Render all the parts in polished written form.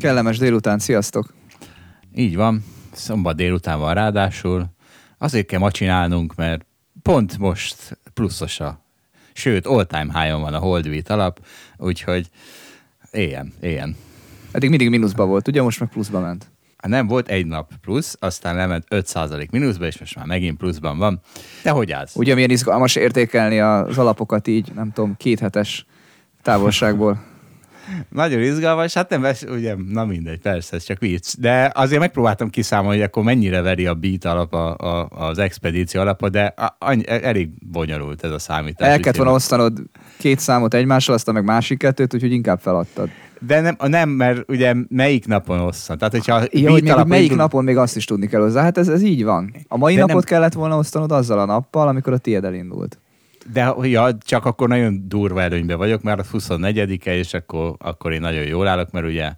Kellemes délután, sziasztok! Így van, szombat délután van ráadásul. Azért kell ma csinálnunk, mert pont most pluszos sőt, all-time high-on van a Hold alap, úgyhogy éljen. Eddig mindig mínuszba volt, ugye? Most meg pluszba ment. Nem, volt egy nap plusz, aztán lement 5% mínuszba, és most már megint pluszban van. De hogy állsz? Ugye milyen izgalmas értékelni az alapokat így, nem tudom, 2 hetes távolságból. Nagyon izgalmas, hát nem vesz, ugye, na mindegy, persze, ez csak vicc. De azért megpróbáltam kiszámolni, hogy akkor mennyire veri a beat alap az expedíció alapot, de elég bonyolult ez a számítás. El kellett volna osztanod 2 számot egymással, aztán meg másik 2, úgyhogy inkább feladtad. De nem, mert ugye melyik napon osztan? Tehát, hogyha melyik napon még azt is tudni kell hozzá, hát ez így van. A mai napot kellett volna osztanod azzal a nappal, amikor a tiéd elindult. De ja, csak akkor nagyon durva előnyben vagyok, mert 24-e, és akkor én nagyon jól állok, mert ugye...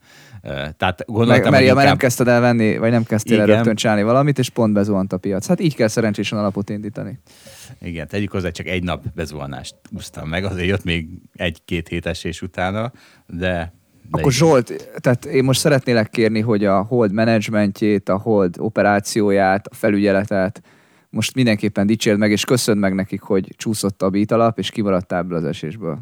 Tehát gondoltam, mert nem kezdted el venni, vagy nem kezdtél el rögtön csinálni valamit, és pont bezuhant a piac. Hát így kell szerencsésen alapot indítani. Igen, tegyük hozzá, csak egy nap bezuhanást úsztam meg, azért jött még 1-2 hétes és utána, de... Akkor Zsolt, tehát én most szeretnélek kérni, hogy a Hold menedzsmentjét, a Hold operációját, a felügyeletet, most mindenképpen dicsérd meg, és köszönd meg nekik, hogy csúszott a beat alap, és kimaradtál ebből az esésből.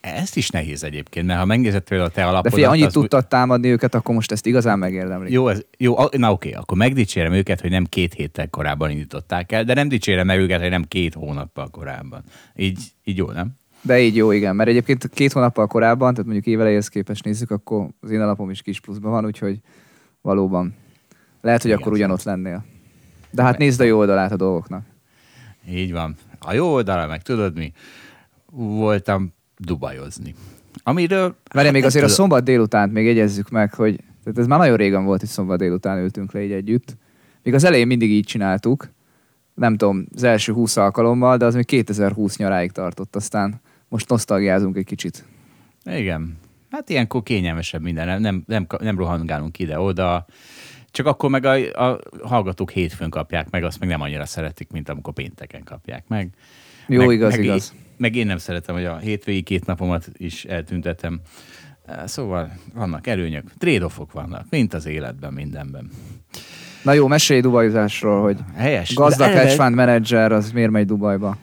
Ezt is nehéz egyébként, mert ha megnézed például a te alapodat... De figyelj, annyit tudtad támadni őket, akkor most ezt igazán megérdemlik. Jó, na oké, akkor megdicsérem őket, hogy nem 2 héttel korábban indították el, de nem dicsérem meg őket, hogy nem 2 hónappal korábban. Így jó, nem? De így jó, igen, mert egyébként 2 hónappal korábban, tehát mondjuk évelejéhez képest nézzük, akkor az én alapom is kis pluszban van, úgyhogy valóban lehet, hogy igen, akkor ugyanott lennél. De hát nézd a jó oldalát a dolgoknak. Így van. A jó oldalát meg tudod mi? Voltam dubajozni. Amiről... Várjál, még azért a szombat délutánt még jegyezzük meg, hogy tehát ez már nagyon régen volt, hogy szombat délután ültünk le így együtt. Még az elején mindig így csináltuk. Nem tudom, az első 20 alkalommal, de az még 2020 nyaráig tartott. Aztán most nosztalgiázunk egy kicsit. Igen. Hát ilyenkor kényelmesebb minden. Nem rohangálunk ide-oda. Csak akkor meg a hallgatók hétfőn kapják meg, azt meg nem annyira szeretik, mint amikor pénteken kapják meg. Jó, meg, igaz. Meg én nem szeretem, hogy a hétvégi 2 napomat is eltüntetem. Szóval vannak előnyök, trade-offok vannak, mint az életben, mindenben. Na jó, mesélj dubajozásról, hogy helyes, gazdag hedge fund menedzser, az miért megy Dubajba?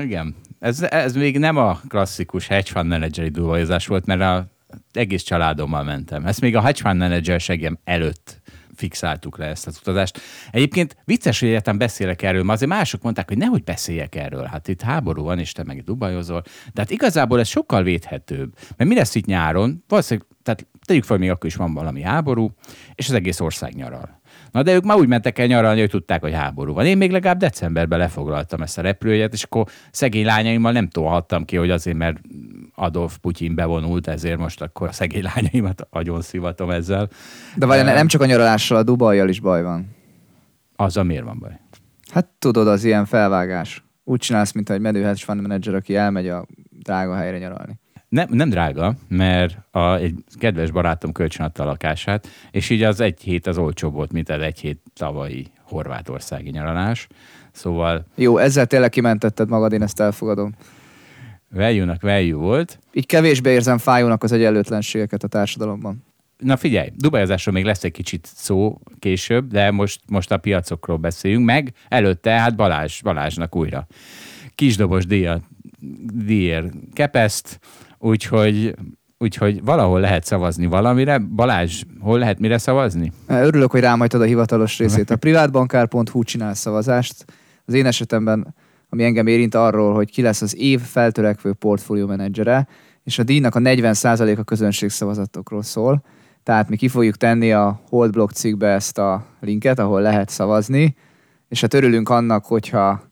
Igen, ez még nem a klasszikus hedge fund menedzseri dubajozás volt, mert az egész családommal mentem. Ezt még a hedge fund menedzserségem előtt fixáltuk le ezt az utazást. Egyébként vicces, hogy egyáltalán beszélek erről, mert azért mások mondták, hogy nehogy beszéljek erről. Hát itt háború van, és te meg dubajozol. De hát igazából ez sokkal védhetőbb. Mert mi lesz itt nyáron? Valószínűleg, tehát tegyük fel, még akkor is van valami háború, és az egész ország nyaral. Na de ők már úgy mentek el nyaralni, hogy tudták, hogy háború van. Én még legalább decemberben lefoglaltam ezt a repülőjét, és akkor szegény lányaimmal nem tolhattam ki, hogy azért, mert Adolf Putyin bevonult, ezért most akkor a szegény lányaimat agyon szivatom ezzel. De vajon nem csak a nyaralással, a Dubajjal is baj van. Azzal miért van baj? Hát tudod, az ilyen felvágás. Úgy csinálsz, mint egy menő hedge fund manager, aki elmegy a drága helyre nyaralni. Nem drága, mert egy kedves barátom kölcsönadta a lakását, és így az 1 hét az olcsóbb volt, mint az 1 hét tavalyi horvátországi nyaralás. Szóval... Jó, ezzel tényleg kimentetted magad, én ezt elfogadom. Value-nak value volt. Így kevésbé érzem fájónak az egyenlőtlenségeket a társadalomban. Na figyelj, dubajozásról még lesz egy kicsit szó később, de most a piacokról beszéljünk meg. Előtte hát Balázsnak újra kisdobos díjért kepeszt, úgyhogy valahol lehet szavazni valamire. Balázs, hol lehet mire szavazni? Örülök, hogy rám hagytad a hivatalos részét. A privátbankár.hu csinál szavazást. Az én esetemben, ami engem érint, arról, hogy ki lesz az év feltörekvő portfólió menedzsere, és a díjnak a 40%-a közönségszavazatokról szól. Tehát mi ki fogjuk tenni a Hold blog cikkbe ezt a linket, ahol lehet szavazni, és hát örülünk annak, hogyha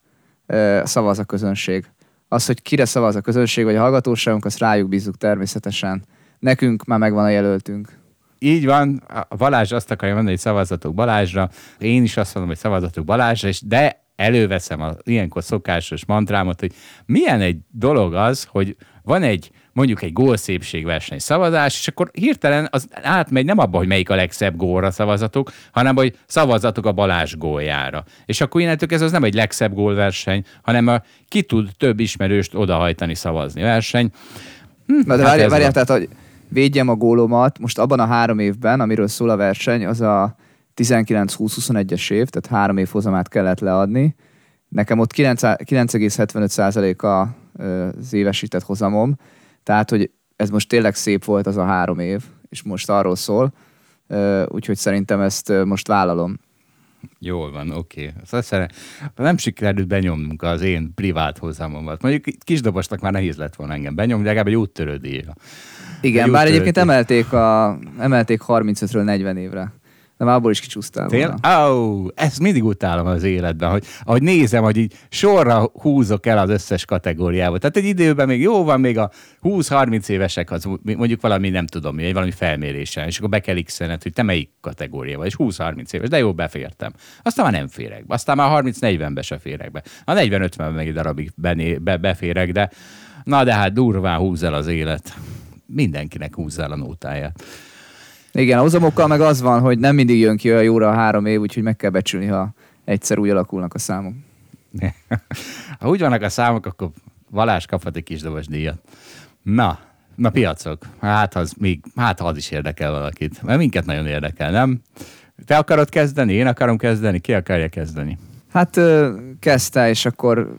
szavaz a közönség. Az, hogy kire szavaz a közönség, vagy a hallgatóságunk, azt rájuk bízzuk természetesen. Nekünk már megvan a jelöltünk. Így van, Balázs azt akarja mondani, hogy szavazatok Balázsra, én is azt mondom, hogy szavazatok Balázsra, de előveszem az ilyenkor szokásos mantrámot, hogy milyen egy dolog az, hogy van egy, mondjuk egy gólszépségverseny szavazás, és akkor hirtelen az átmegy nem abba, hogy melyik a legszebb gólra szavazatok, hanem hogy szavazatok a Balázs góljára. És akkor innentől ez az nem egy legszebb gólverseny, hanem a ki tud több ismerőst odahajtani szavazni verseny. Na de hát várjál, tehát hogy védjem a gólomat, most abban a 3 évben, amiről szól a verseny, az a 19-20-21-es év, tehát 3 év hozamát kellett leadni. Nekem ott 9,75% az évesített hozamom, tehát, hogy ez most tényleg szép volt az a 3 év, és most arról szól, úgyhogy szerintem ezt most vállalom. Jól van, oké. Okay. Nem sikerült benyomnunk az én privát hozamomat. Mondjuk kisdobosnak már nehéz lett volna engem benyomni, legalább egy úttörődéjra. Igen, egy bár egyébként emelték 35-ről 40 évre. De már abból is kicsúsztál volna. Ezt mindig utálom az életben, hogy ahogy nézem, hogy így sorra húzok el az összes kategóriába. Tehát egy időben még jó van, még a 20-30 évesek, az mondjuk valami nem tudom, valami felmérésen, és akkor be kell x-ened, hogy te melyik kategóriában, és 20-30 éves, de jó, befértem. Aztán már nem férek be, aztán már 30-40-be se férek be. A 40-50-ben meg egy darabig beférek, de na de hát durván húz el az élet. Mindenkinek húz el a nótáját. Igen, a hozamokkal meg az van, hogy nem mindig jön ki olyan jóra a 3 év, úgyhogy meg kell becsülni, ha egyszer úgy alakulnak a számok. Ha úgy vannak a számok, akkor Balázs kaphat egy kisdobos díjat. Na piacok. Hát ha az is érdekel valakit. Mert minket nagyon érdekel, nem? Te akarod kezdeni? Én akarom kezdeni? Ki akarja kezdeni? Hát kezdte, és akkor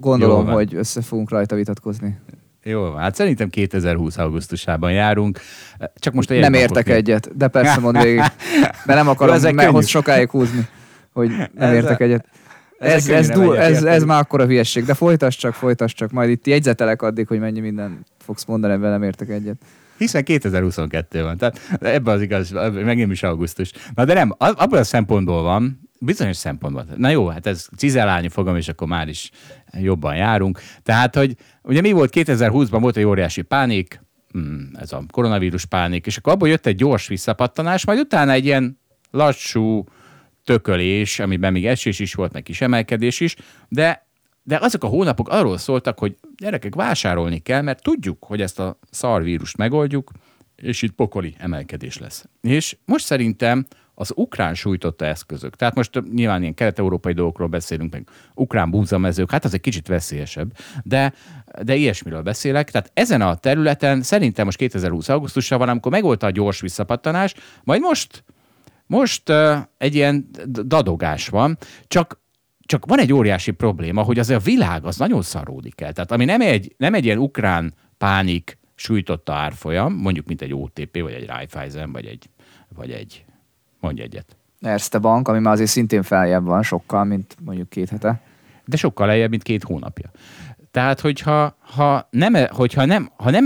gondolom, hogy össze fogunk rajta vitatkozni. Jól van, hát szerintem 2020 augusztusában járunk. Csak most nem értek egyet, de persze mondd végig. De nem akarom ahhoz sokáig húzni, hogy nem értek egyet. Ez már akkora hülyesség, de folytasd csak, majd itt jegyzetelek addig, hogy mennyi minden fogsz mondani, ebben nem értek egyet. Hiszen 2022 van, tehát ebben az igaz, megint is augusztus. Na de nem, abban a szempontból van, bizonyos szempontból. Na jó, hát ez cizelálni fogom, és akkor már is jobban járunk. Tehát, hogy ugye mi volt 2020-ban? Volt egy óriási pánik, ez a koronavírus pánik, és akkor abból jött egy gyors visszapattanás, majd utána egy ilyen lassú tökölés, amiben még esés is volt, meg kis emelkedés is, de azok a hónapok arról szóltak, hogy gyerekek, vásárolni kell, mert tudjuk, hogy ezt a szarvírust megoldjuk, és itt pokoli emelkedés lesz. És most szerintem az ukrán sújtotta eszközök. Tehát most nyilván ilyen kelet-európai dolgokról beszélünk, meg ukrán búzamezők, hát az egy kicsit veszélyesebb, de ilyesmiről beszélek. Tehát ezen a területen szerintem most 2020 augusztusra van, amikor megvolt a gyors visszapattanás, majd most egy ilyen dadogás van, csak van egy óriási probléma, hogy az a világ az nagyon szaródik el. Tehát ami nem egy ilyen ukrán pánik sújtotta árfolyam, mondjuk mint egy OTP, vagy egy Raiffeisen, vagy egy mondj egyet. Erste bank, ami már azért szintén feljebb van sokkal, mint mondjuk 2 hete. De sokkal lejjebb, mint 2 hónapja. Tehát, hogyha nem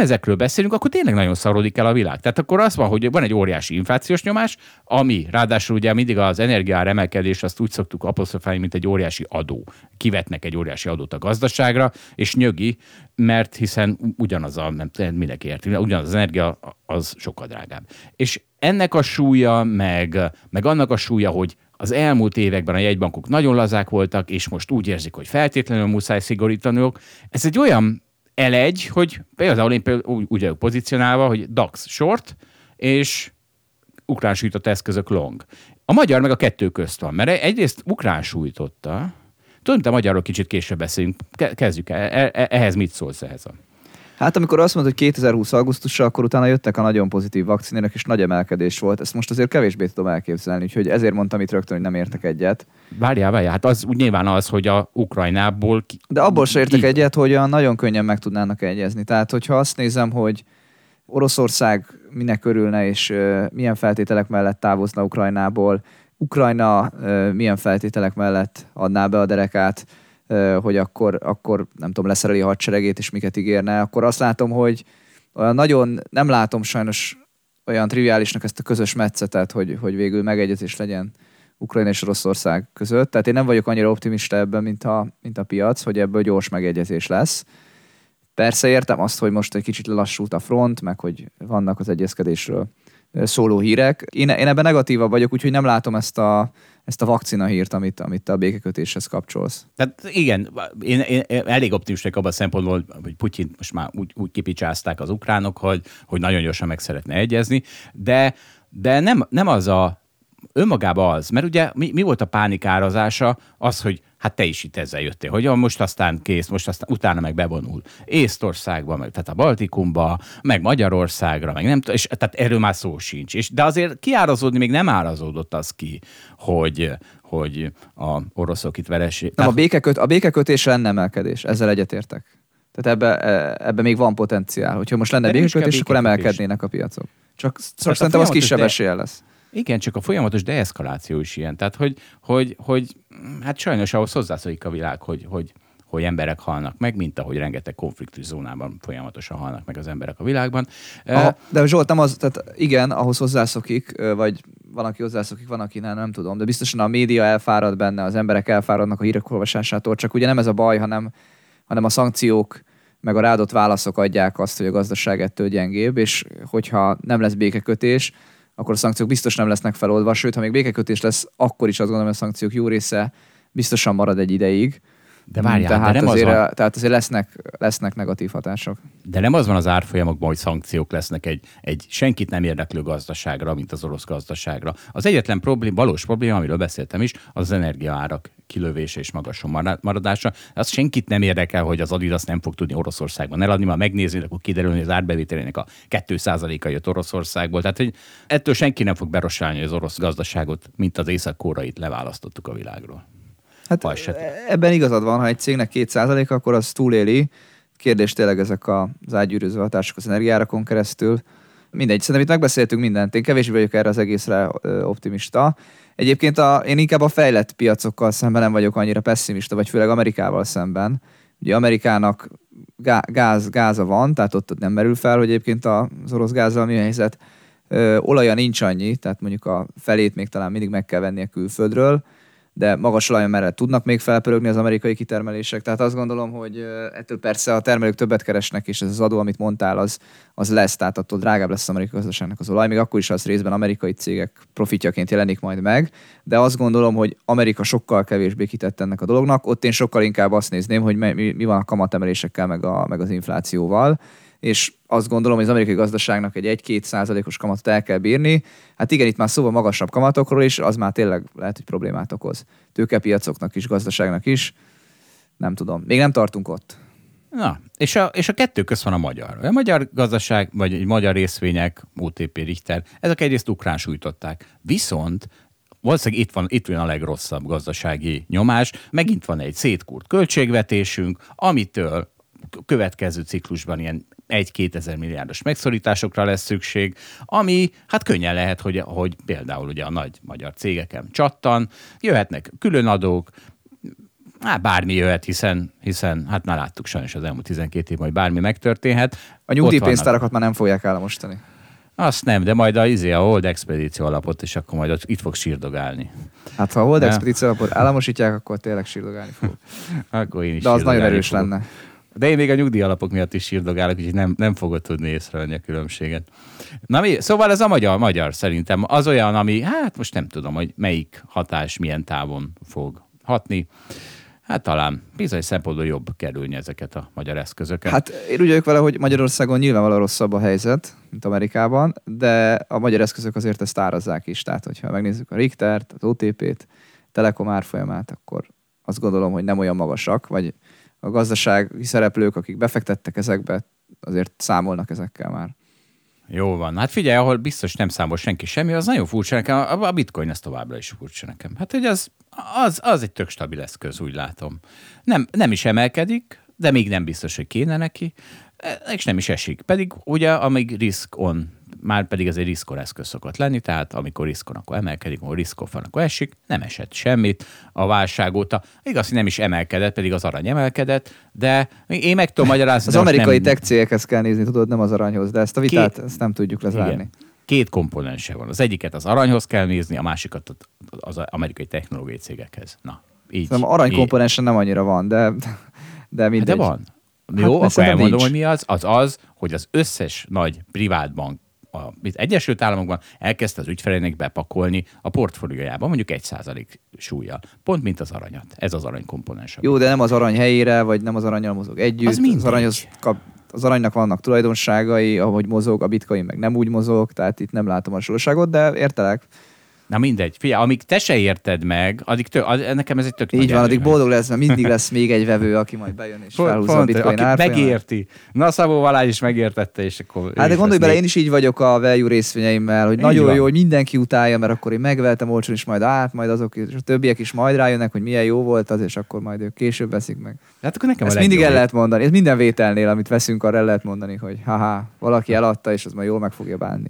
ezekről beszélünk, akkor tényleg nagyon szarodik el a világ. Tehát akkor az van, hogy van egy óriási inflációs nyomás, ami ráadásul ugye mindig az energiaár emelkedés, azt úgy szoktuk apostrofálni, mint egy óriási adó. Kivetnek egy óriási adót a gazdaságra, és nyögi, mert hiszen ugyanaz a, nem mindenki érti, ugyanaz az energia az sokkal drágább. És ennek a súlya, meg annak a súlya, hogy az elmúlt években a jegybankok nagyon lazák voltak, és most úgy érzik, hogy feltétlenül muszáj szigorítaniuk. Ez egy olyan elegy, hogy például én úgy vagyok pozícionálva, hogy DAX short, és ukrán sújtott eszközök long. A magyar meg a 2 közt van, mert egyrészt ukrán sújtotta. Tudom, te magyarról kicsit később beszélünk. Kezdjük el. Ehhez mit szólsz ehhez a... Hát amikor azt mondod, hogy 2020 augusztusra, akkor utána jöttek a nagyon pozitív vakcinérek, és nagy emelkedés volt. Ezt most azért kevésbé tudom elképzelni, úgyhogy ezért mondtam itt rögtön, hogy nem értek egyet. Várjál, hát az úgy nyilván az, hogy a Ukrajnából... De abból se értek egyet, hogy nagyon könnyen meg tudnának egyezni. Tehát hogyha azt nézem, hogy Oroszország minek örülne, és milyen feltételek mellett távozna Ukrajnából, Ukrajna milyen feltételek mellett adná be a derekát, hogy akkor nem tudom, leszereli a hadseregét, és miket ígérne, akkor azt látom, hogy olyan nagyon nem látom sajnos olyan triviálisnak ezt a közös metszetet, hogy végül megegyezés legyen Ukrajna és Oroszország között. Tehát én nem vagyok annyira optimista ebben, mint a piac, hogy ebből gyors megegyezés lesz. Persze értem azt, hogy most egy kicsit lelassult a front, meg hogy vannak az egyezkedésről szóló hírek. Én ebben negatívabb vagyok, úgyhogy nem látom ezt a vakcina hírt, amit te a békekötéshez kapcsolsz. Tehát igen, én elég optimistálok abban a szempontból, hogy Putyin most már úgy kipicsázták az ukránok, hogy nagyon gyorsan meg szeretne egyezni, de nem az a önmagában az, mert ugye mi volt a pánikározása? Az, hogy hát te is itt ezzel jöttél, hogy most aztán kész, most aztán utána meg bevonul Észtországba, meg tehát a Baltikumba, meg Magyarországra, meg nem tudom, tehát erről már szó sincs. De azért kiárazódni még nem árazódott az ki, hogy a oroszok itt veressék. Nem, a békekötés lenne emelkedés, ezzel egyetértek. Tehát ebbe még van potenciál, hogyha most lenne békekötés, akkor emelkednének a piacok. Csak szerintem az kisebb esélye lesz. Igen, csak a folyamatos deeszkaláció is ilyen. Tehát, hogy hát sajnos ahhoz hozzászólik a világ, hogy emberek halnak meg, mint ahogy rengeteg konfliktus zónában folyamatosan halnak meg az emberek a világban. De Zsolt, nem az, tehát igen, ahhoz hozzászokik, vagy valaki hozzászokik, van, aki nem tudom, de biztosan a média elfárad benne, az emberek elfáradnak a hírek olvasásától, csak ugye nem ez a baj, hanem a szankciók meg a ráadott válaszok adják azt, hogy a gazdaság ettől gyengébb, és hogyha nem lesz békekötés, akkor a szankciók biztos nem lesznek feloldva, sőt, ha még békekötés lesz, akkor is azt gondolom, hogy a szankciók jó része biztosan marad egy ideig. De várjál, tehát de nem azért, az van... Tehát azért lesznek negatív hatások. De nem az van az árfolyamokban, hogy szankciók lesznek egy senkit nem érdeklő gazdaságra, mint az orosz gazdaságra. Az egyetlen valós probléma, amiről beszéltem is, az energiaárak kilövése és magason maradása. Az senkit nem érdekel, hogy az Adidas nem fog tudni Oroszországban eladni, már megnézni, akkor kiderül, hogy az árbevételének a 2%-a jött Oroszországból. Tehát hogy ettől senki nem fog berosálni az orosz gazdaságot, mint az észak-koreait leválasztottuk a világról. Hát ebben igazad van, ha egy cégnek 2%, akkor az túléli. Kérdés tényleg ezek az átgyűrűző hatások az energiárakon keresztül. Mindegy, szerintem itt megbeszéltünk mindent. Én kevésbé vagyok erre az egészre optimista. Egyébként én inkább a fejlett piacokkal szemben nem vagyok annyira pessimista, vagy főleg Amerikával szemben. Ugye Amerikának gáza van, tehát ott nem merül fel, hogy egyébként az orosz gázzal mi a helyzet. Olaja nincs annyi, tehát mondjuk a felét még talán mindig meg kell venni a külföldről, de magas olajon merre tudnak még felpörögni az amerikai kitermelések. Tehát azt gondolom, hogy ettől persze a termelők többet keresnek, és ez az adó, amit mondtál, az lesz. Tehát attól drágább lesz az amerikai gazdaságnak az olaj, még akkor is az részben amerikai cégek profitjaként jelenik majd meg. De azt gondolom, hogy Amerika sokkal kevésbé kitett ennek a dolognak. Ott én sokkal inkább azt nézném, hogy mi van a kamatemelésekkel, meg az inflációval. És azt gondolom, hogy az amerikai gazdaságnak egy 1-2%-os kamatot el kell bírni. Hát igen, itt már szóval magasabb kamatokról is, az már tényleg lehet, hogy problémát okoz. Tőkepiacoknak is, gazdaságnak is. Nem tudom. Még nem tartunk ott. Na, és a kettő köz van a magyar. A magyar gazdaság, vagy magyar részvények, OTP, Richter, ezek egyrészt ukrán sújtották. Viszont valószínűleg itt van a legrosszabb gazdasági nyomás. Megint van egy szétkúrt költségvetésünk, amitől következő ciklusban ilyen 1-2 ezer milliárdos megszorításokra lesz szükség, ami hát könnyen lehet, hogy például ugye a nagy magyar cégeken csattan, jöhetnek különadók, bármi jöhet, hiszen hát már láttuk sajnos az elmúlt 12 évben, hogy bármi megtörténhet. A nyugdíjpénztárakat már nem fogják államosítani. Azt nem, de majd a Hold expedíció alapot, és akkor majd itt fog sírdogálni. Hát ha a Hold expedíció alapot államosítják, akkor tényleg sírdogálni fog. Akkor én is de az nagyon erős fog. Lenne. De én még a nyugdíjalapok miatt is sírdogálok, úgyhogy nem fogod tudni észrevenni a különbséget. Na mi? Szóval ez a magyar szerintem az olyan, ami, hát most nem tudom, hogy melyik hatás milyen távon fog hatni. Hát talán bizony szempontból jobb kerülni ezeket a magyar eszközöket. Hát én úgy vagyok vele, hogy Magyarországon nyilvánvalóan rosszabb a helyzet, mint Amerikában, de a magyar eszközök azért ezt árazzák is. Tehát, hogyha megnézzük a Richtert, az OTP-t, Telekom árfolyamát, akkor azt gondolom, hogy nem olyan magasak, vagy a gazdasági szereplők, akik befektettek ezekbe, azért számolnak ezekkel már. Jó van. Hát figyelj, ahol biztos nem számol senki semmi, az nagyon furcsa nekem. A bitcoin ez továbbra is furcsa nekem. Hát, hogy az egy tök stabil eszköz, úgy látom. Nem is emelkedik, de még nem biztos, hogy kéne neki, és nem is esik. Pedig ugye, amíg risk on, már pedig ez egy riskon eszköz szokott lenni, tehát amikor riskon, akkor emelkedik, amikor riskon van, akkor esik, nem esett semmit a válság óta. Igaz, hogy nem is emelkedett, pedig az arany emelkedett, de én meg tudom magyarázni. Az amerikai tech cégekhez kell nézni, tudod, nem az aranyhoz, de ezt a vitát ezt nem tudjuk lezárni. két komponense van. Az egyiket az aranyhoz kell nézni, a másikat az amerikai technológiai cégekhez. Na, így. Nem, aranykomponense nem annyira van, de mindegy. Hát de van. Jó, hát akkor elmondom, hogy mi az. Az, hogy az összes nagy privátbank az Egyesült Államokban elkezdte az ügyfeleinek bepakolni a portfóliójában mondjuk 1% súllyal. Pont mint az aranyat. Ez az aranykomponens. Jó, de nem az arany helyére, vagy nem az arannyal mozog együtt. Az aranynak vannak tulajdonságai, ahogy mozog, a bitcoin meg nem úgy mozog, tehát itt nem látom a hasonlóságot, de értelek. Na mindegy, figyelj, amíg te se érted meg, addig nekem ez egy tök nagy. Így van, addig boldog lesz, mert mindig lesz még egy vevő, aki majd bejön és felhúzza a bitcoin árfolyamát. Megérti. Na, Szabó Balázs is megértette, és akkor... Hát de gondolj bele, én is így vagyok a value részvényeimmel, hogy így nagyon van. Jó, hogy mindenki utálja, mert akkor én megvettem olcsón, és majd azok, és a többiek is majd rájönnek, hogy milyen jó volt az, és akkor majd ők később veszik meg. Hát akkor nekem ezt mindig el lehet mondani. Ez minden vételnél, amit veszünk, arra el lehet mondani, hogy haha, valaki eladta, és az majd jól meg fogja bánni.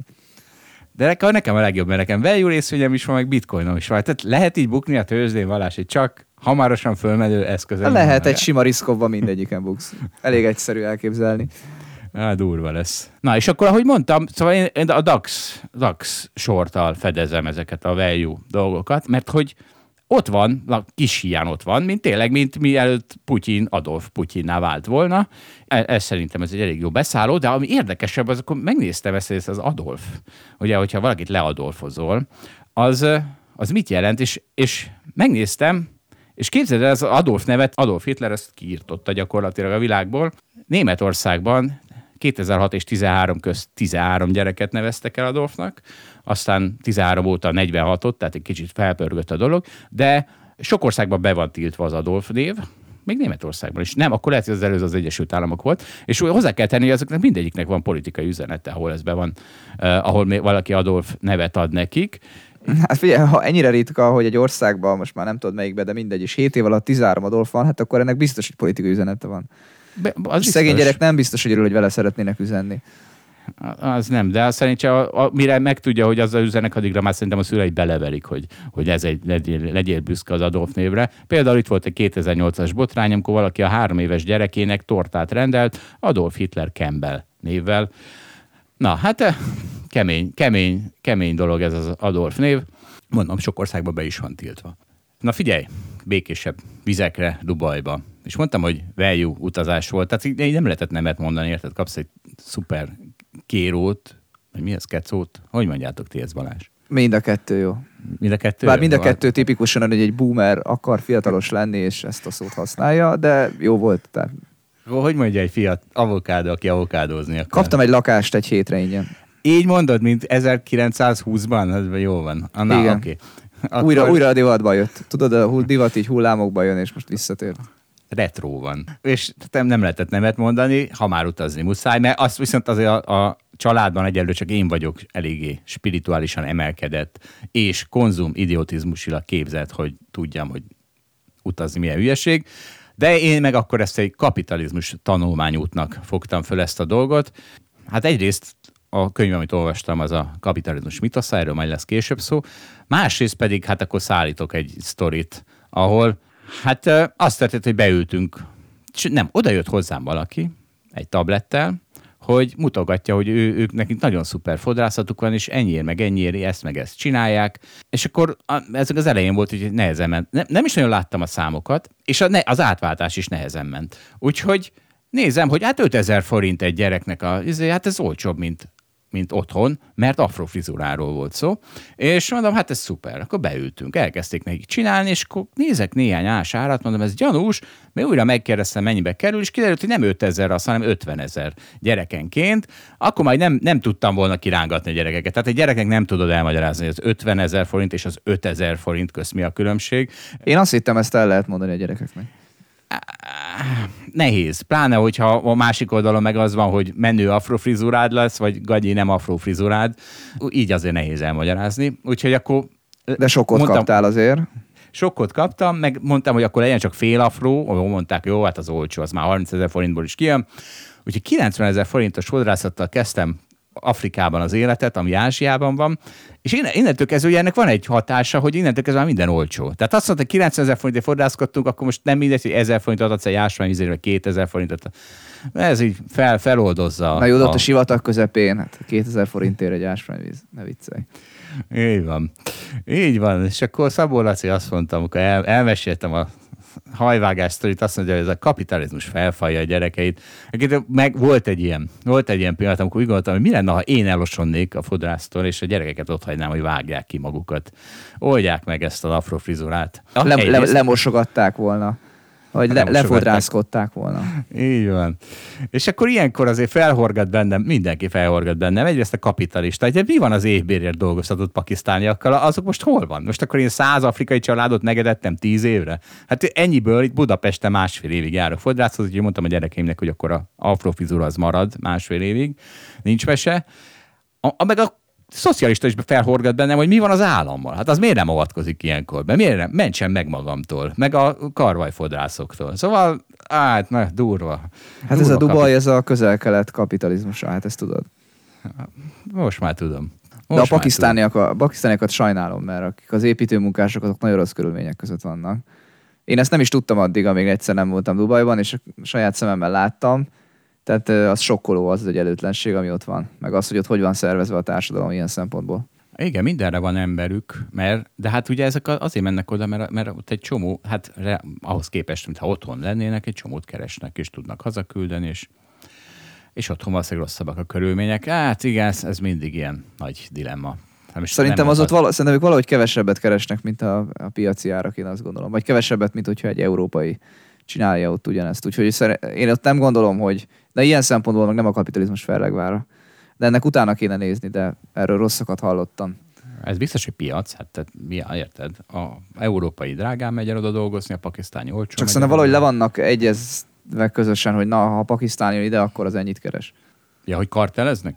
De nekem a legjobb, mert nekem value részvényem is van, meg bitcoinom is van. Tehát lehet így bukni a tőzsdén, Valás, csak hamarosan fölmenő eszközön. Lehet egy sima riszkobban mindegyiken buksz. Elég egyszerű elképzelni. Na, durva lesz. Na, és akkor, ahogy mondtam, szóval én a DAX sorttal fedezem ezeket a value dolgokat, mert hogy ott van, kis hián ott van, mint mielőtt Adolf Putyinná vált volna. Ez szerintem ez egy elég jó beszálló, de ami érdekesebb, az akkor megnéztem ezt az Adolf. Ugye, hogyha valakit leadolfozol, az mit jelent? És megnéztem, és képzeld el, az Adolf nevet, Adolf Hitler ezt kiirtotta gyakorlatilag a világból. Németországban 2006 és 13 közt 13 gyereket neveztek el Adolfnak, aztán 13 óta 46-ot, tehát egy kicsit felpörgött a dolog, de sok országban be van tiltva az Adolf név, még Németországban is. Nem, akkor lehet, hogy az előző az Egyesült Államok volt, és hozzá kell tenni, hogy azoknak mindegyiknek van politikai üzenete, ahol ez be van, ahol valaki Adolf nevet ad nekik. Hát figyelj, ha ennyire ritka, hogy egy országban, most már nem tudod melyikben, de mindegy is 7 év alatt 13 Adolf van, hát akkor ennek biztos, hogy politikai üzenete van. Szegény gyerek nem biztos, hogy örül, hogy vele szeretnének üzenni. Az nem, de szerintem mire megtudja, hogy azzal üzenek, addigra már szerintem a szülei beleverik, hogy ez legyél büszke az Adolf névre. Például itt volt egy 2008-as botrány, amikor valaki a 3 éves gyerekének tortát rendelt Adolf Hitler Campbell névvel. Na, hát kemény dolog ez az Adolf név. Mondom, sok országban be is van tiltva. Na figyelj, békésebb vizekre, Dubajba. És mondtam, hogy value utazás volt. Tehát így nem lehetett nemet mondani, érted? Kapsz egy szuper kérót, vagy mi ez, kecót? Hogy mondjátok ti ezt, Balázs? Mind a kettő jó. Mind a kettő tipikusan, hogy egy boomer akar fiatalos lenni, és ezt a szót használja, de jó volt. Tehát... Hogy mondja egy fiatal avokádó, aki avokádózni akar? Kaptam egy lakást egy hétre ingyen. Így mondod, mint 1920-ban? Hát jó van. Na, igen. Okay. Akkor... Újra a divatba jött. Tudod, a divat így hullámokba jön, és most visszatér. Retró van. És nem lehetett nemet mondani, ha már utazni muszáj, mert azt viszont azért a családban egyelőre csak én vagyok eléggé spirituálisan emelkedett, és konzum idiotizmusilag képzett, hogy tudjam, hogy utazni milyen hülyeség. De én meg akkor ezt egy kapitalizmus tanulmányútnak fogtam föl ezt a dolgot. Hát egyrészt a könyv, amit olvastam, az a kapitalizmus mitosza, erről majd lesz később szó. Másrészt pedig, hát akkor szállítok egy sztorit, ahol hát azt történt, hogy beültünk. Nem, oda jött hozzám valaki egy tablettel, hogy mutogatja, hogy ők nekik nagyon szuper fodrászatuk van, és ennyiért, meg ezt csinálják. És akkor ezek az elején volt, hogy nehezen ment. Nem is nagyon láttam a számokat, és az átváltás is nehezen ment. Úgyhogy nézem, hogy hát 5000 forint egy gyereknek, hát ez olcsóbb, mint otthon, mert afrofrizuráról volt szó, és mondom, hát ez szuper, akkor beültünk, elkezdték nekik csinálni, és akkor nézek néhány ásárat, mondom, ez gyanús, mert újra megkérdeztem, mennyibe kerül, és kiderült, hogy nem 5000 az, hanem 50 000 gyerekenként, akkor majd nem tudtam volna kirángatni a gyerekeket. Tehát egy gyereknek nem tudod elmagyarázni, hogy az 50 000 forint és az 5000 forint közt mi a különbség. Én azt hittem, ezt el lehet mondani a gyerekeknek. Nehéz. Pláne, hogyha a másik oldalon meg az van, hogy menő afrofrizurád lesz, vagy gagyi nem afrofrizurád. Így azért nehéz elmagyarázni. Úgyhogy akkor... De sokkot kaptál azért. Sokkot kaptam, meg mondtam, hogy akkor legyen csak fél afró. Mondták, jó, hát az olcsó, az már 30 000 forintból is kijön. Úgyhogy 90 000 forintos fodrászattal kezdtem Afrikában az életet, ami Ázsiában van, és innentől kezdve ennek van egy hatása, hogy innentől kezdve már minden olcsó. Tehát azt mondta, hogy 90 000 forintért fordázkodtunk, akkor most nem mindegy, hogy 1000 forintot adsz egy ásványvizére, vagy 2000 forintot. Ez így feloldozza. Na jó, ott a sivatag közepén, hát 2000 forintért egy ásványvíz, ne viccelj. Így van. Így van. És akkor Szabó Laci azt mondta, amikor elmeséltem a hajvágás sztorit, azt mondja, hogy ez a kapitalizmus felfalja a gyerekeit. Meg volt egy ilyen pillanat, amikor úgy gondoltam, hogy mi lenne, ha én elosonnék a fodrásztól, és a gyerekeket ott hagynám, hogy vágják ki magukat. Oldják meg ezt az afrofrizurát. Lemosogatták volna. Vagy lefodrászkodták volna. Így van. És akkor ilyenkor azért mindenki felhorgat bennem, egyrészt a kapitalista. Ugye mi van az évbérért dolgoztatott pakisztániakkal? Azok most hol van? Most akkor én 100 afrikai családot megedettem 10 évre? Hát ennyiből itt Budapesten 1,5 évig járok fodrászhoz, úgyhogy mondtam a gyerekeimnek, hogy akkor a afrofizura az marad 1,5 évig. Nincs mese. Meg a szocialista is felhorgat bennem, hogy mi van az állammal. Hát az miért nem avatkozik ilyenkor? Miért nem? Mentsen meg magamtól, meg a karvajfodrászoktól. Szóval, durva. Hát ez a Dubaj, ez a közel-kelet kapitalizmus, hát ezt tudod. Most már tudom. De a pakisztániakat sajnálom, mert akik az építőmunkások, azok nagyon rossz körülmények között vannak. Én ezt nem is tudtam addig, amíg egyszer nem voltam Dubajban, és saját szememmel láttam. Tehát az sokkoló, az egy előtlenség, ami ott van. Meg az, hogy ott hogy van szervezve a társadalom ilyen szempontból. Igen, mindenre van emberük, de hát ugye ezek azért mennek oda, mert ott egy csomó, hát ahhoz képest, mintha otthon lennének, egy csomót keresnek, és tudnak hazaküldeni, és otthon valószínűleg rosszabbak a körülmények. Hát igen, ez mindig ilyen nagy dilemma. Szerintem az ott valahogy kevesebbet keresnek, mint a piaci árak, én azt gondolom. Vagy kevesebbet, mint hogyha egy európai csinálja ott ugyanezt. Úgyhogy én ott nem gondolom, hogy... De ilyen szempontból meg nem a kapitalizmus fellegvára. De ennek utána kéne nézni, de erről rosszakat hallottam. Ez biztos, hogy piac. Hát mi, érted? A európai drágán megy el oda dolgozni, a pakisztáni olcsó. Csak szerintem valahogy le vannak egyezve közösen, hogy na, ha a pakisztáni ide, akkor az ennyit keres. Ja, hogy karteleznek?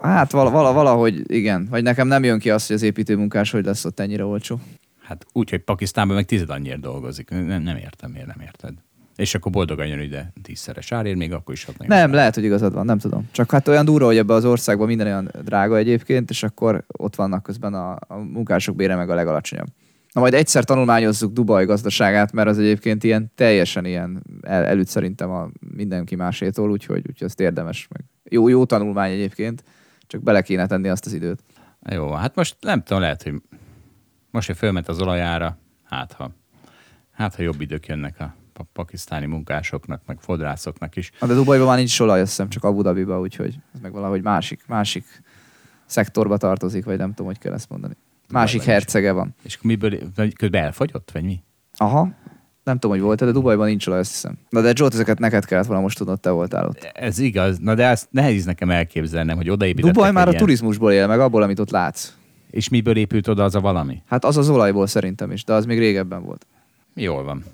Hát valahogy igen. Vagy nekem nem jön ki az, hogy az építőmunkás hogy lesz ott ennyire olcsó. Hát úgy, hogy Pakisztánban meg 10-annyiért dolgozik. Nem értem, miért nem érted. És akkor boldogan jön ide 10-szeres árért, még akkor is hatnak. Nem, lehet, hogy igazad van, nem tudom. Csak hát olyan durva, hogy ebben az országban minden olyan drága egyébként, és akkor ott vannak közben a munkások bére meg a legalacsonyabb. Na majd egyszer tanulmányozzuk Dubaj gazdaságát, mert az egyébként ilyen teljesen ilyen előtt szerintem a mindenki másétól, úgyhogy azt érdemes meg. Jó tanulmány egyébként, csak bele kéne tenni azt az időt. Jó, hát most nem tudom, lehet, hogy most, hogy fölment az olajára, hát ha jobb idők jönnek a pakisztáni munkásoknak, meg fodrászoknak is. De Dubajban már nincs olaj, azt hiszem, csak Abu Dhabiban, úgyhogy ez meg valahogy másik szektorba tartozik, vagy nem tudom, hogy kell ezt mondani. Másik hercege van. És miből, közben elfogyott, vagy mi? Aha, nem tudom, hogy volt, de Dubajban nincs olaj, azt hiszem. Na de Zsolt, ezeket neked kellett volna most tudnod, te voltál ott. Ez igaz, na de ezt nehéz nekem elképzelnem, hogy odaépítettek. Dubaj már a turizmusból él, meg abból, amit ott látsz. És miből épült oda az a valami? Hát az olajból szerintem is, de az még régebben volt. Jól van.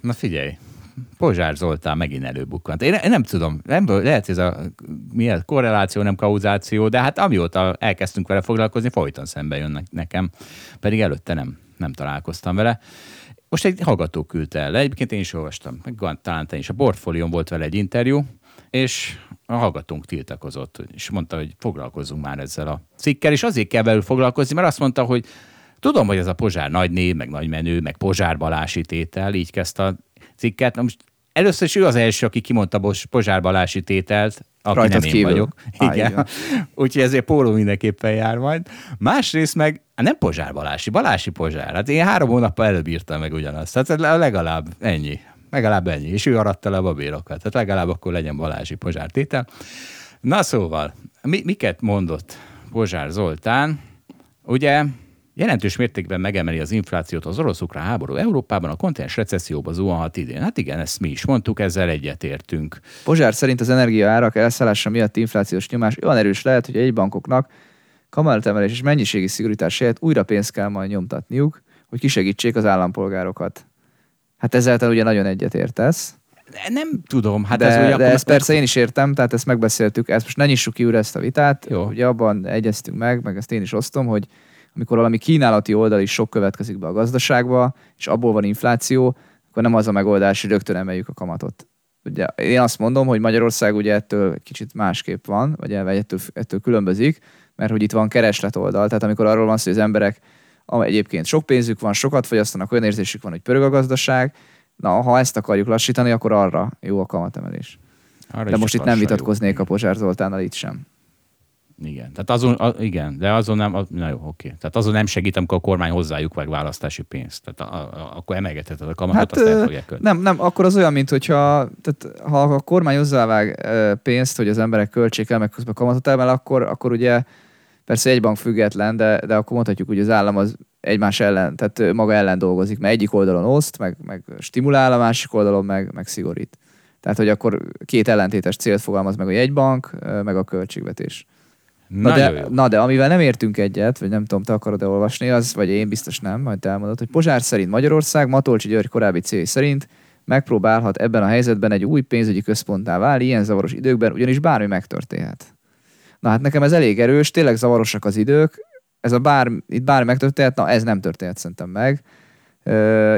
Na figyelj, Pozsár Zoltán megint előbukkant. Én nem tudom, lehet ez a korreláció, nem kauzáció, de hát amióta elkezdtünk vele foglalkozni, folyton szembe jön nekem, pedig előtte nem találkoztam vele. Most egy hallgató küldte el, egyébként én is olvastam, talán te is, a Portfólión volt vele egy interjú, és a hallgatónk tiltakozott, és mondta, hogy foglalkozzunk már ezzel a cikkel, és azért kell belül foglalkozni, mert azt mondta, hogy tudom, hogy ez a Pozsár nagy név, meg nagy menő, meg Pozsár Balási tétel, így kezdte a cikket. Na most először is ő az első, aki kimondta Pozsár Balási tételt, aki rajtad nem én kívül vagyok. Igen. Úgyhogy ezért póló mindenképpen jár majd. Másrészt meg, nem Pozsár Balási, Balási Pozsár. Hát én 3 hónappal előbb írtam meg ugyanazt. Hát legalább ennyi. És ő aratta le a babérokat. Tehát legalább akkor legyen Balási Pozsár tétel. Na szóval, miket mondott Pozsár Zoltán? Ugye... Jelentős mértékben megemeli az inflációt az orosz-ukrán háború Európában, a kontinens recesszióba zuhanhat idén. Hát igen, ezt mi is mondtuk, ezzel egyetértünk. Pozsár szerint az energiaárak elszállása miatti inflációs nyomás olyan erős lehet, hogy egy bankoknak kamatemelés és mennyiségi szigorítás helyett újra pénzt kell majd nyomtatniuk, hogy kisegítsék az állampolgárokat. Hát ezzel ugye nagyon egyetértesz. Nem tudom. Hát de ezt persze én is értem, tehát ezt megbeszéltük, ezt most ne nyissuk ki újra ezt a vitát. Jó. Ugye abban egyeztünk meg ezt én is osztom, hogy amikor valami kínálati oldal is sok következik be a gazdaságba, és abból van infláció, akkor nem az a megoldás, hogy rögtön emeljük a kamatot. Ugye, én azt mondom, hogy Magyarország ugye ettől kicsit másképp van, vagy ettől különbözik, mert hogy itt van kereslet oldal, tehát amikor arról van szó, hogy az emberek egyébként sok pénzük van, sokat fogyasztanak, olyan érzésük van, hogy pörög a gazdaság, na, ha ezt akarjuk lassítani, akkor arra jó a kamatemelés. Arra de most itt nem vitatkoznék a Pozsár Zoltánnal, itt sem. Igen, tehát azon nem segít, amikor a kormány hozzájuk vág választási pénzt. Tehát akkor emelgetheted a kamatot, azt el fogják kötni. Nem, akkor az olyan, mint hogyha ha a kormány hozzávág pénzt, hogy az emberek költsék el, meg közben kamatot emel, akkor ugye persze egy bank független, de akkor mondhatjuk, hogy az állam az egymás ellen, tehát maga ellen dolgozik, mert egyik oldalon oszt, meg stimulál, a másik oldalon meg szigorít. Tehát, hogy akkor két ellentétes célt fogalmaz meg a jegybank, meg a költségvetés. Na de amivel nem értünk egyet, vagy nem tudom, te akarod-e olvasni, az, vagy én biztos nem, majd te elmondod, hogy Pozsár szerint Magyarország, Matolcsi György korábbi céljai szerint megpróbálhat ebben a helyzetben egy új pénzügyi központtá válni ilyen zavaros időkben, ugyanis bármi megtörténhet. Na hát nekem ez elég erős, tényleg zavarosak az idők, itt bármi megtörténhet, na ez nem történhet szerintem meg.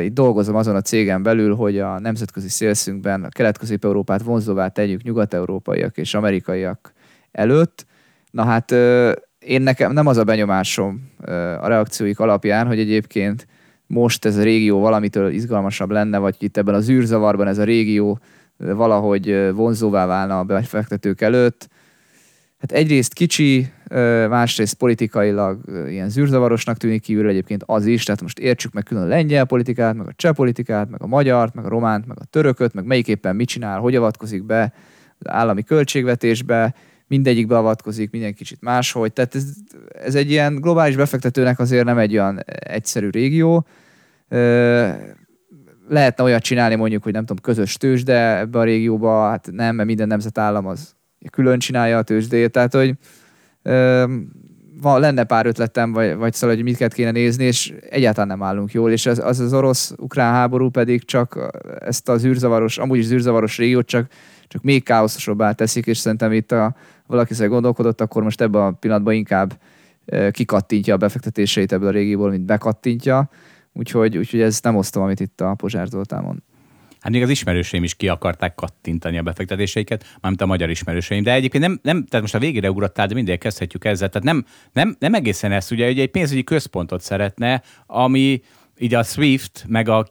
Itt dolgozom azon a cégen belül, hogy a nemzetközi szélszünkben a Kelet-Közép-Európát vonzóvá tegyük nyugat-európaiak és amerikaiak előtt. Na hát én nekem nem az a benyomásom a reakcióik alapján, hogy egyébként most ez a régió valamitől izgalmasabb lenne, vagy itt ebben az űrzavarban ez a régió valahogy vonzóvá válna a befektetők előtt. Hát egyrészt kicsi, másrészt politikailag ilyen zűrzavarosnak tűnik kívülről egyébként az is, tehát most értsük meg külön a lengyel politikát, meg a cseh politikát, meg a magyart, meg a románt, meg a törököt, meg melyik éppen mit csinál, hogy avatkozik be az állami költségvetésbe, mindegyik beavatkozik, minden kicsit máshogy. Tehát ez egy ilyen globális befektetőnek azért nem egy olyan egyszerű régió. Lehetne olyat csinálni mondjuk, hogy nem tudom, közös tőzsde ebbe a régióba, hát nem, mert minden nemzetállam az külön csinálja a tőzsdét. Tehát, hogy lenne pár ötletem, vagy szóval, hogy mit kéne nézni, és egyáltalán nem állunk jól. És az orosz-ukrán háború pedig csak ezt az űrzavaros, amúgy is zűrzavaros régiót csak még káoszosabbá teszik, és szerintem itt valaki szerint gondolkodott, akkor most ebben a pillanatban inkább kikattintja a befektetéseit ebből a régióból, mint bekattintja. Úgyhogy ez nem osztom, amit itt a Pozsár Zoltán mond. Hát még az ismerőseim is ki akarták kattintani a befektetéseiket, mármint a magyar ismerőseim. De egyébként tehát most a végére ugrattál, de mindig kezdhetjük ezzel. Tehát nem egészen ezt, ugye egy pénzügyi központot szeretne, ami így a SWIFT, meg a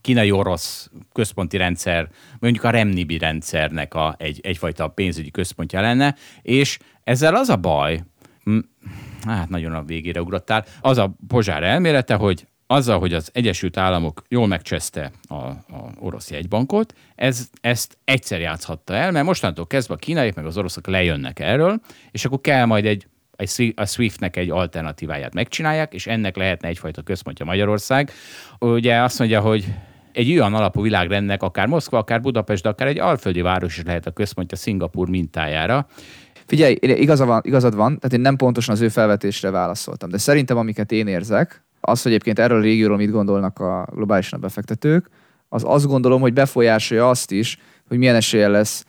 kínai-orosz központi rendszer, mondjuk a Renminbi rendszernek egyfajta pénzügyi központja lenne, és ezzel az a baj, hát nagyon a végére ugrottál, az a Pozsár elmélete, hogy azzal, hogy az Egyesült Államok jól megcseszte a orosz jegybankot, ezt egyszer játszhatta el, mert mostantól kezdve a kínaiak meg az oroszok lejönnek erről, és akkor kell majd a SWIFT-nek egy alternatíváját megcsinálják, és ennek lehetne egyfajta központja Magyarország. Ugye azt mondja, hogy egy olyan alapú világrendnek akár Moszkva, akár Budapest, de akár egy alföldi város is lehet a központja Szingapúr mintájára. Figyelj, igazad van, tehát én nem pontosan az ő felvetésre válaszoltam, de szerintem amiket én érzek, az, hogy egyébként erről a régióról mit gondolnak a globálisan befektetők, az azt gondolom, hogy befolyásolja azt is, hogy milyen esélye lesz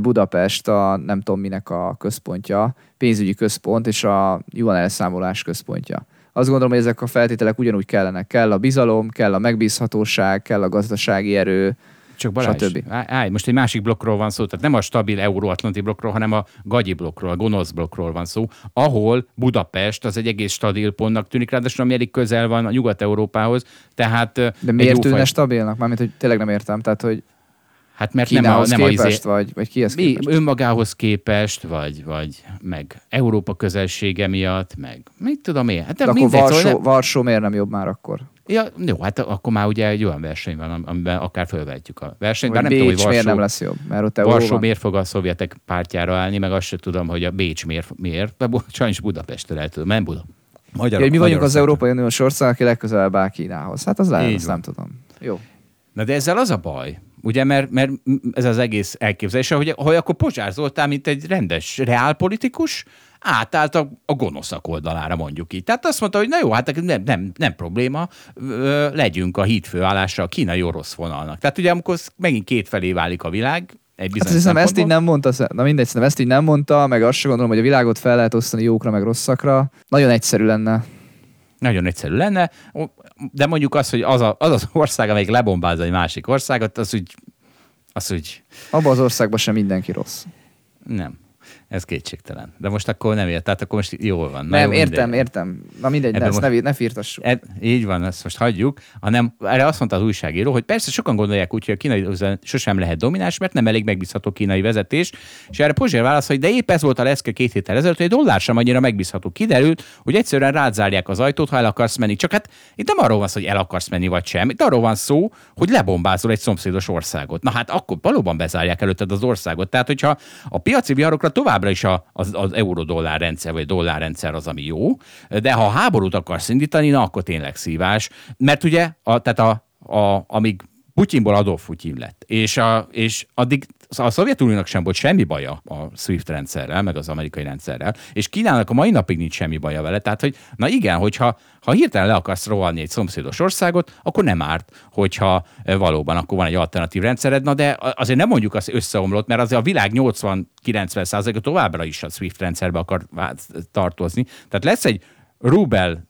Budapest a nem tudom minek a központja, pénzügyi központ és a Yuan elszámolás központja. Azt gondolom, hogy ezek a feltételek ugyanúgy kellenek. Kell a bizalom, kell a megbízhatóság, kell a gazdasági erő, csak Balázs, állj, most egy másik blokkról van szó, tehát nem a stabil euróatlanti blokkról, hanem a gagyi blokkról, a gonosz blokkról van szó, ahol Budapest az egy egész stabil pontnak tűnik, ráadásul ami elég közel van a Nyugat-Európához, tehát... De miért tűnne stabilnak? Mármint, hogy tényleg nem értem, tehát, hogy... Hát mert Kínához nem képest, vagy kihez képest? Önmagához képest, vagy meg Európa közelsége miatt, meg mit tudom én. Hát de akkor Varsó miért nem jobb már akkor? Ja, jó, hát akkor már ugye egy olyan verseny van, amiben akár fölvetjük a versenyt. Vagy nem Bécs tudom, miért nem lesz jobb? Mert ott Varsó miért fog a szovjetek pártjára állni, meg azt sem tudom, hogy a Bécs miért. De sajnos Budapestre el tudom, nem Buda. Ja, mi vagyunk az Európai Uniós ország, aki legközelebb áll Kínához. Hát az lehet, azt nem tudom. Jó. Na de ezzel az a baj, ugye, mert ez az egész elképzelése, hogy akkor Pozsár Zoltán, mint egy rendes reálpolitikus, átállt a gonoszak oldalára, mondjuk így. Tehát azt mondta, hogy na jó, hát nem probléma, legyünk a hídfőállásra a kínai-orosz vonalnak. Tehát ugye, amikor megint kétfelé válik a világ, egy bizonyos hát, ezt így nem mondta, na mindegy, szerintem ezt így nem mondta, meg azt sem gondolom, hogy a világot fel lehet osztani jókra, meg rosszakra. Nagyon egyszerű lenne, de mondjuk az, hogy az az ország, amelyik lebombázza egy másik országot, az úgy Az úgy. Abban az országban sem mindenki rossz. Nem. Ez kétségtelen. De most akkor nem ért. Tehát akkor most jól van. Na, nem, jó, értem. Na mindegy, ne firtassuk. Így van, ezt most hagyjuk. Hanem erre azt mondta az újságíró, hogy persze sokan gondolják úgy, hogy a kínai sosem lehet domináns, mert nem elég megbízható kínai vezetés. És erre Pozsér válasz, hogy de épp ez volt a leszke 2 héttel ezelőtt, hogy dollár sem annyira megbízható. Kiderült, hogy egyszerűen rád zárják az ajtót, ha el akarsz menni. Csak hát itt nem arról van szó, hogy el akarsz menni vagy sem. Itt arról van szó, hogy lebombázol egy szomszédos országot. Na hát akkor valóban bezárják előtted az országot. Tehát, hogyha a piaci viharokra továbbra is az euró-dollár rendszer, vagy dollár rendszer az, ami jó, de ha háborút akarsz indítani, na akkor tényleg szívás, mert ugye, amíg Putyinból Adolf Putyin lett, és addig a Szovjetuniónak sem volt semmi baja a SWIFT rendszerrel, meg az amerikai rendszerrel, és Kínának a mai napig nincs semmi baja vele, tehát, hogy na igen, hogyha hirtelen le akarsz rohanni egy szomszédos országot, akkor nem árt, hogyha valóban akkor van egy alternatív rendszered, na de azért nem mondjuk azt összeomlott, mert azért a világ 80-90%-a továbbra is a SWIFT rendszerbe akar tartozni, tehát lesz egy Rubel,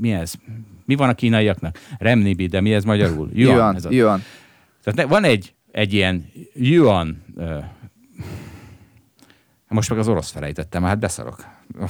mi ez? Mi van a kínaiaknak? Renminbi, de mi ez magyarul? Yuan. Yuan. Tehát van egy ilyen Yuan, most meg az orosz felejtettem, hát beszarok.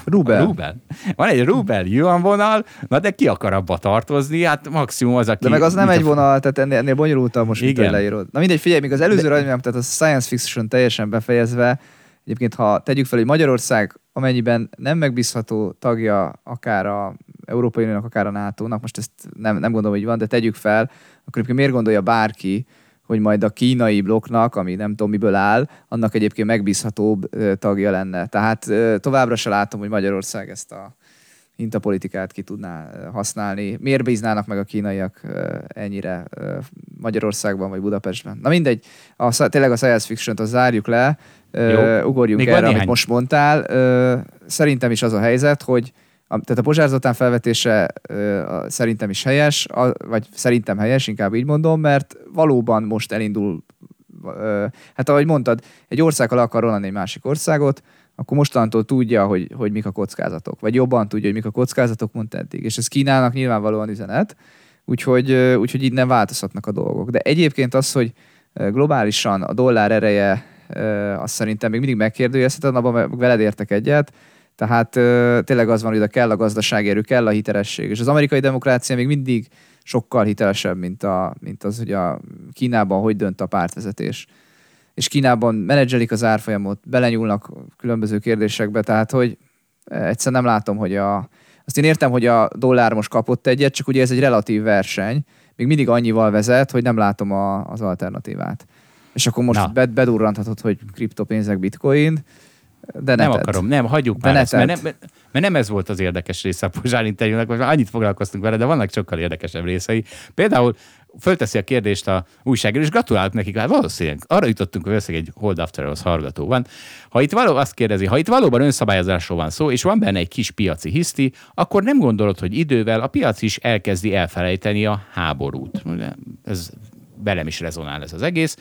Rubel. Van egy Rubel Yuan vonal, na de ki akar abba tartozni? Hát maximum az, aki... De meg az nem egy vonal, tehát ennél bonyolultabb most, mint leírod. Na mindegy, figyelj, még az előző rajzoltam, tehát a science fiction teljesen befejezve, egyébként ha tegyük fel, hogy Magyarország amennyiben nem megbízható tagja akár a Európai Uniónak, akár a NATO-nak, most ezt nem gondolom, hogy van, de tegyük fel, akkor egyébként miért gondolja bárki, hogy majd a kínai blokknak, ami nem tudom miből áll, annak egyébként megbízhatóbb tagja lenne. Tehát továbbra se látom, hogy Magyarország ezt a hintapolitikát ki tudná használni. Miért bíznának meg a kínaiak ennyire Magyarországban vagy Budapestben? Na mindegy, tényleg a science fiction-t azt zárjuk le, ugorjunk még erre, amit most mondtál. Szerintem is az a helyzet, hogy tehát a Pozsár Zoltán felvetése szerintem is helyes, vagy szerintem helyes, inkább így mondom, mert valóban most elindul, hát ahogy mondtad, egy országgal akar rohanni egy másik országot, akkor mostantól tudja, hogy mik a kockázatok, vagy jobban tudja, hogy mik a kockázatok, mondta eddig. És ez Kínának nyilvánvalóan üzenet, úgyhogy így nem változhatnak a dolgok. De egyébként az, hogy globálisan a dollár ereje, azt szerintem még mindig megkérdőjelezheted, abban veled értek egyet. Tehát tényleg az van, hogy kell a gazdasági erő, kell a hitelesség. És az amerikai demokrácia még mindig sokkal hitelesebb, mint az, hogy a Kínában hogy dönt a pártvezetés. És Kínában menedzselik az árfolyamot, belenyúlnak különböző kérdésekbe, tehát hogy egyszer nem látom, hogy azt én értem, hogy a dollár most kapott egyet, csak ugye ez egy relatív verseny, még mindig annyival vezet, hogy nem látom az alternatívát. És akkor most bedurranthatod, hogy kriptopénzek, bitcoin, de nem akarom, nem, hagyjuk már ezt, mert nem ez volt az érdekes része a Pozsár interjúnak, most már annyit foglalkoztunk vele, de vannak sokkal érdekesebb részei. Például fölteszi a kérdést a újságíró, és gratulálok nekik, hát valószínűleg arra jutottunk, hogy valószínűleg egy Hold After-hoz hallgató van. Ha itt valóban önszabályozásról van szó, és van benne egy kis piaci hiszti, akkor nem gondolod, hogy idővel a piac is elkezdi elfelejteni a háborút. Ez velem is rezonál ez az egész.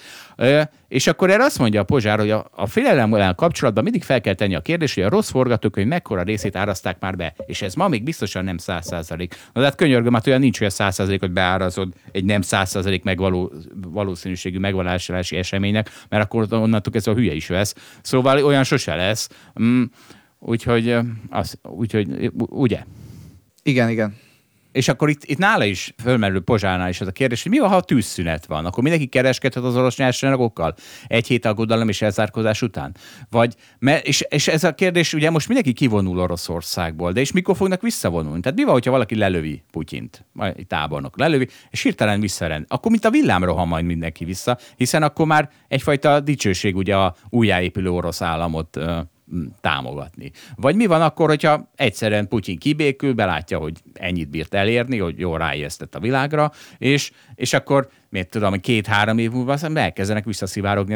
És akkor erre azt mondja a Pozsár, hogy a félelemmel kapcsolatban mindig fel kell tenni a kérdést, hogy a rossz forgatókönyv mekkora részét árazták már be, és ez ma még biztosan nem 100%. Na de hát könyörgöm, hát olyan nincs, hogy a 100%-ot beárazod egy nem 100% valószínűségű megvalósulási eseménynek, mert akkor onnantól ez a hülye is vesz. Szóval olyan sose lesz. Úgyhogy ugye? Igen. És akkor itt nála is fölmerül Pozsárnál is az a kérdés, hogy mi van, ha tűzszünet van? Akkor mindenki kereskedhet az orosz nyersanyagokkal? Egy hét aggodalom és elzárkózás után? És ez a kérdés, ugye most mindenki kivonul Oroszországból, de és mikor fognak visszavonulni? Tehát mi van, hogyha valaki lelövi Putyint, majd egy tábornok lelövi, és hirtelen visszarend. Akkor mint a villám rohan majd mindenki vissza, hiszen akkor már egyfajta dicsőség ugye a újjáépülő orosz államot támogatni. Vagy mi van akkor, hogyha egyszerűen Putyin kibékül, belátja, hogy ennyit bírt elérni, hogy jól ráéheztett a világra, és akkor, miért tudom, 2-3 év múlva elkezdenek visszaszivárogni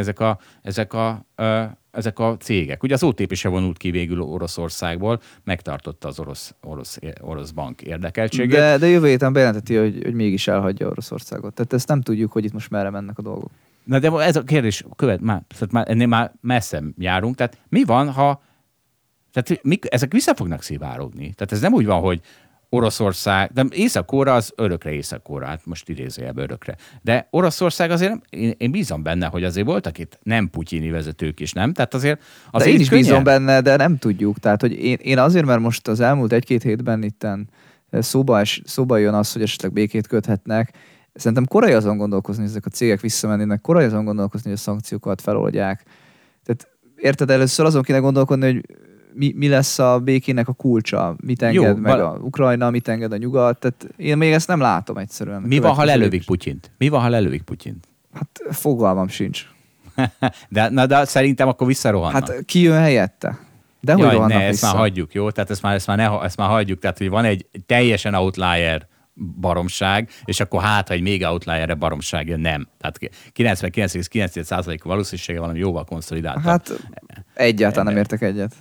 ezek a cégek. Ugye az OTP se vonult ki végül Oroszországból, megtartotta az orosz bank érdekeltségét. De jövő héten bejelenteti, hogy mégis elhagyja Oroszországot. Tehát ezt nem tudjuk, hogy itt most merre mennek a dolgok. Na de ez a kérdés, ennél már messze járunk, tehát mi van, ezek vissza fognak szivárogni? Tehát ez nem úgy van, hogy Oroszország, de Észak-Korea az örökre Észak-Korea, hát most idézőjelben örökre. De Oroszország azért, én bízom benne, hogy azért voltak itt nem putyini vezetők is, nem? Tehát azért az én is bízom benne, de nem tudjuk. Tehát, hogy én azért, mert most az elmúlt egy-két hétben itten szóba jön az, hogy esetleg békét köthetnek. Szerintem korai azon gondolkozni, hogy ezek a cégek visszamennének, korai azon gondolkozni, hogy a szankciókat feloldják. Tehát érted, először azon kéne gondolkodni, hogy mi lesz a békének a kulcsa? Mit enged a Ukrajna, mit enged a nyugat? Tehát én még ezt nem látom egyszerűen. Mi van, ha lelövik Putyint? Hát fogalmam sincs. de szerintem akkor visszarohannak. Hát ki jön helyette? De hogy rohannak vissza? Ezt már hagyjuk, jó? Tehát ezt már hagyjuk. Tehát, hogy van egy teljesen outlier baromság, és akkor hát, ha egy még outlierre baromság jön, nem. Tehát 99,9% valószínűsége valami jóval konszolidáltabb. Hát egyáltalán nem értek egyet.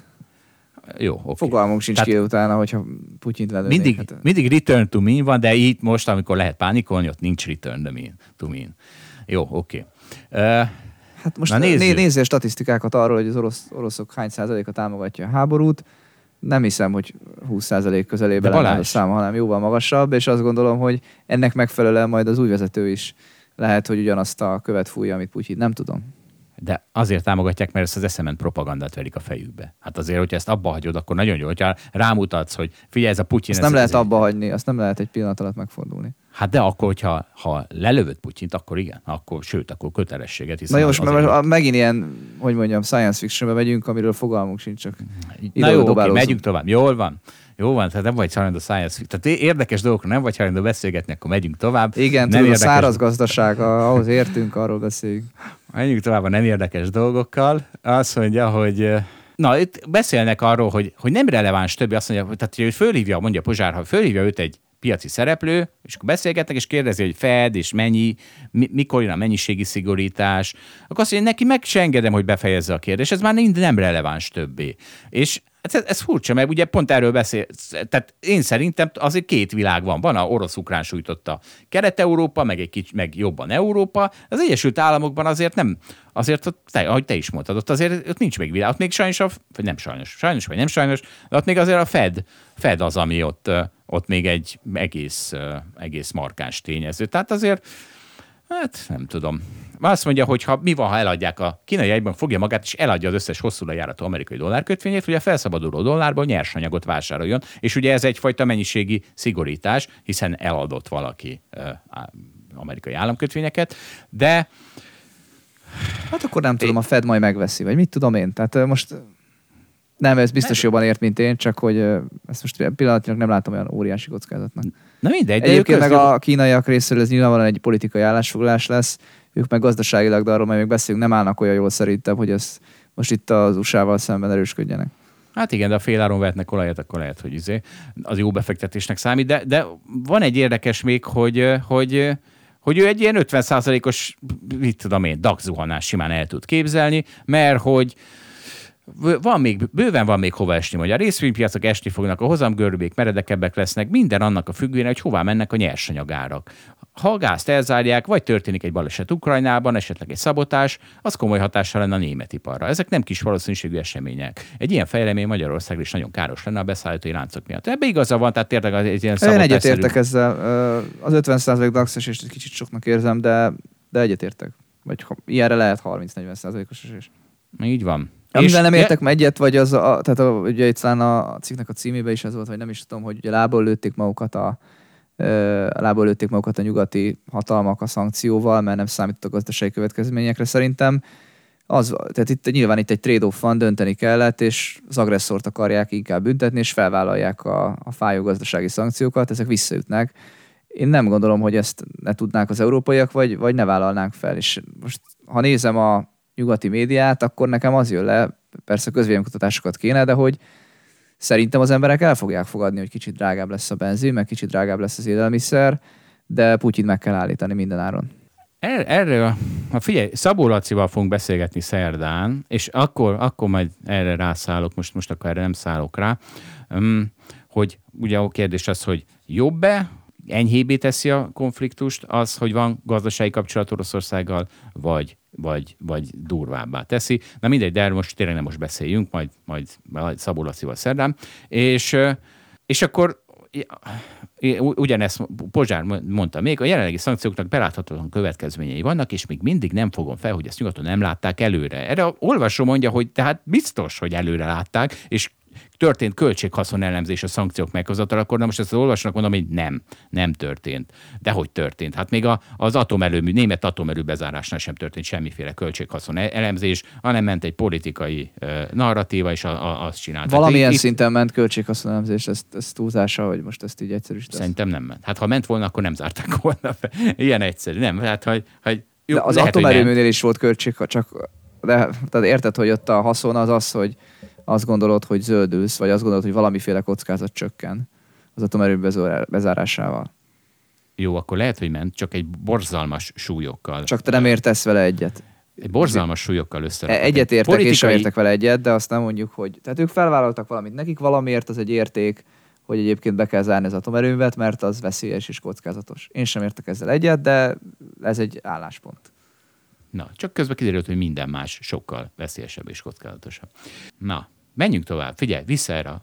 Jó, oké. Fogalmunk sincs ki utána, hogyha Putyint lelőnék. Mindig return to mean van, de itt most, amikor lehet pánikolni, ott nincs return to mean. Jó, oké. Hát most nézzél statisztikákat arról, hogy az oroszok hány százaléka támogatja a háborút. Nem hiszem, hogy 20% közelében lenne a száma, hanem jóval magasabb, és azt gondolom, hogy ennek megfelelően majd az új vezető is lehet, hogy ugyanazt a követ fújja, amit Putyin. Nem tudom. De azért támogatják, mert ezt az SMN propagandát verik a fejükbe. Hát azért, hogyha ezt abba hagyod, akkor nagyon jó, hogyha rámutatsz, hogy figyelj, ez a Putyin... Ezt nem lehet abba hagyni, azt nem lehet egy pillanat alatt megfordulni. Hát de akkor, hogyha lelövöd Putyint, akkor igen, akkor sőt, akkor kötelességet. Na jó, mert megint ilyen, hogy mondjam, science fictionbe megyünk, amiről fogalmunk sincs, csak idődobálózunk. Oké, megyünk tovább. Jól van, tehát nem vagy hajlandó science fiction. Tehát érdekes dolgokról nem vagy hajlandó beszélgetni, akkor megyünk tovább. Igen, nem tudom, a száraz gazdaság, ahhoz értünk, arról beszéljünk. Megyünk tovább a nem érdekes dolgokkal. Azt mondja, hogy... Na, itt beszélnek arról, hogy nem releváns többi. Azt mondja, tehát, hogy fölhívja, mondja Pozsár, ha fölhívja őt egy piaci szereplő, és akkor beszélgetnek, és kérdezi, hogy Fed, és mikor jön a mennyiségi szigorítás. Akkor azt mondja, neki meg se engedem, hogy befejezze a kérdést. Ez már nem releváns többé. És ez furcsa, mert ugye pont erről beszél. Tehát én szerintem azért két világ van. Van a orosz-ukrán sújtotta Kelet-Európa, meg jobban Európa. Az Egyesült Államokban azért nem, azért, ahogy te is mondtad, ott azért ott nincs még világ. Ott még sajnos, de ott még azért a Fed az, ami ott még egy egész markáns tényező. Tehát azért, hát nem tudom. Azt mondja, hogy mi van, ha eladják a kínai jegyben, fogja magát, és eladja az összes hosszúra járató amerikai dollárkötvényét, hogy a felszabaduló dollárból nyersanyagot vásároljon, és ugye ez egyfajta mennyiségi szigorítás, hiszen eladott valaki amerikai államkötvényeket, de... Hát akkor nem tudom, a Fed majd megveszi, vagy mit tudom én. Tehát most nem, ez biztos jobban ért, mint én, csak hogy ezt most pillanatnyilag nem látom olyan óriási kockázatnak. Na mindegy. Egyébként meg a kínaiak részéről ez nyilvánvalóan egy politikai állásfoglalás lesz, ők meg gazdaságilag, de arról majd még beszélünk, nem állnak olyan jól szerintem, hogy ez most itt az USA-val szemben erősködjenek. Hát igen, de a féláron vehetnek olajat, akkor lehet, hogy az jó befektetésnek számít, de van egy érdekes még, hogy ő egy ilyen 50%-os, mit tudom én, DAX zuhanás simán el tud képzelni, mert hogy bőven van még hova esni, hogy a részvénypiacok esni fognak, a hozamgörbék meredekebbek lesznek, minden annak a függvénye, hogy hová mennek a nyersanyagárak. Ha a gázt elzárják, vagy történik egy baleset Ukrajnában, esetleg egy szabotás, az komoly hatással lenne a német iparra. Ezek nem kis valószínűségű események. Egy ilyen fejlemény Magyarországra is nagyon káros lenne a beszállítói láncok miatt. Ebbe igaza van, tehát tényleg egy ilyen szabotás. Én egyetértek ezzel. Az 50% DAX-es és kicsit soknak érzem, de egyetértek. Vagy ilyenre lehet 30-40%-os esés. Így van. Amivel nem értek meg egyet, vagy az, tehát ugye itt szán a cikknek a címében is ez volt, vagy nem is tudom, hogy ugye lából lőtték magukat a nyugati hatalmak a szankcióval, mert nem számított a gazdasági következményekre szerintem. Tehát itt nyilván egy trade-off van, dönteni kellett, és az agresszort akarják inkább büntetni, és felvállalják a fájó gazdasági szankciókat, ezek visszaütnek. Én nem gondolom, hogy ezt ne tudnák az európaiak, vagy ne vállalnánk fel. És most, ha nézem a nyugati médiát, akkor nekem az jön le, persze közvéleménykutatásokat kéne, de hogy szerintem az emberek el fogják fogadni, hogy kicsit drágább lesz a benzin, meg kicsit drágább lesz az élelmiszer, de Putyint meg kell állítani minden áron. Erről, ha figyelj, Szabó Lacival fogunk beszélgetni szerdán, és akkor majd erre rászállok, most akkor erre nem szállok rá, hogy ugye a kérdés az, hogy jobb-e, enyhébbé teszi a konfliktust az, hogy van gazdasági kapcsolat Oroszországgal, vagy durvábbá teszi. Na mindegy, de most tényleg nem most beszéljünk, majd Szabó Lacival szerdán. És akkor ugyanezt Pozsár mondta még, a jelenlegi szankcióknak beláthatatlan következményei vannak, és még mindig nem fogom fel, hogy ezt nyugaton nem látták előre. Erre olvasó mondja, hogy tehát biztos, hogy előre látták, és történt költséghaszon elemzés a szankciók meghozatala, akkor na most ezt az olvasónak mondom, hogy nem történt. De hogy történt? Hát még az atomerőmű, német atomerő bezárásnál sem történt semmiféle költséghaszon elemzés, hanem ment egy politikai narratíva, és azt csinált. Valamilyen szinten ment költséghaszon elemzés, ez túlzása, hogy most ezt így egyszerűsítesz? Szerintem nem ment. Hát ha ment volna, akkor nem zárták volna fel. Ilyen egyszerű, nem? Hát, hogy jó, de az lehet, atomerőműnél is volt költség, csak de, tehát érted, hogy ott a haszon az, hogy azt gondolod, hogy zöldülsz, vagy azt gondolod, hogy valamiféle kockázat csökken az atomerőmű bezárásával. Jó, akkor lehet, hogy ment, csak egy borzalmas súlyokkal. Csak te nem értesz vele egyet. Egy borzalmas súlyokkal összerakott. Egyet értek, politikai... és sem értek vele egyet, de azt nem mondjuk, hogy... Tehát ők felvállaltak valamit, nekik valamiért az egy érték, hogy egyébként be kell zárni az atomerőművet, mert az veszélyes és kockázatos. Én sem értek ezzel egyet, de ez egy álláspont. Na, csak közben kiderült, hogy minden más sokkal veszélyesebb és kockázatosabb. Na, menjünk tovább. Figyelj, vissza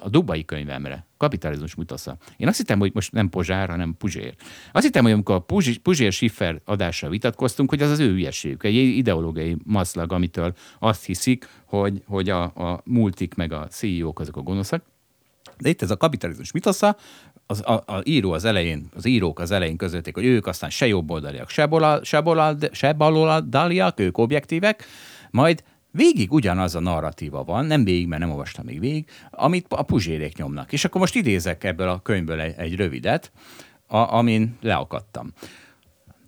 a dubai könyvemre. Kapitalizmus mutasza. Én azt hittem, hogy most nem Pozsár, hanem Puzsér. Azt hittem, hogy amikor a Puzsér-Schiffer adásra vitatkoztunk, hogy az az ő hülyeségük, egy ideológiai maszlag, amitől azt hiszik, hogy a multik meg a CEO-k azok a gonoszak. De itt ez a kapitalizmus mitosza, az írók az elején közölték, hogy ők aztán se jobboldaliak, se baloldaliak, ők objektívek, majd végig ugyanaz a narratíva van, nem végig, mert nem olvastam még végig, amit a Puzsérék nyomnak. És akkor most idézek ebből a könyvből egy rövidet, amin leakadtam.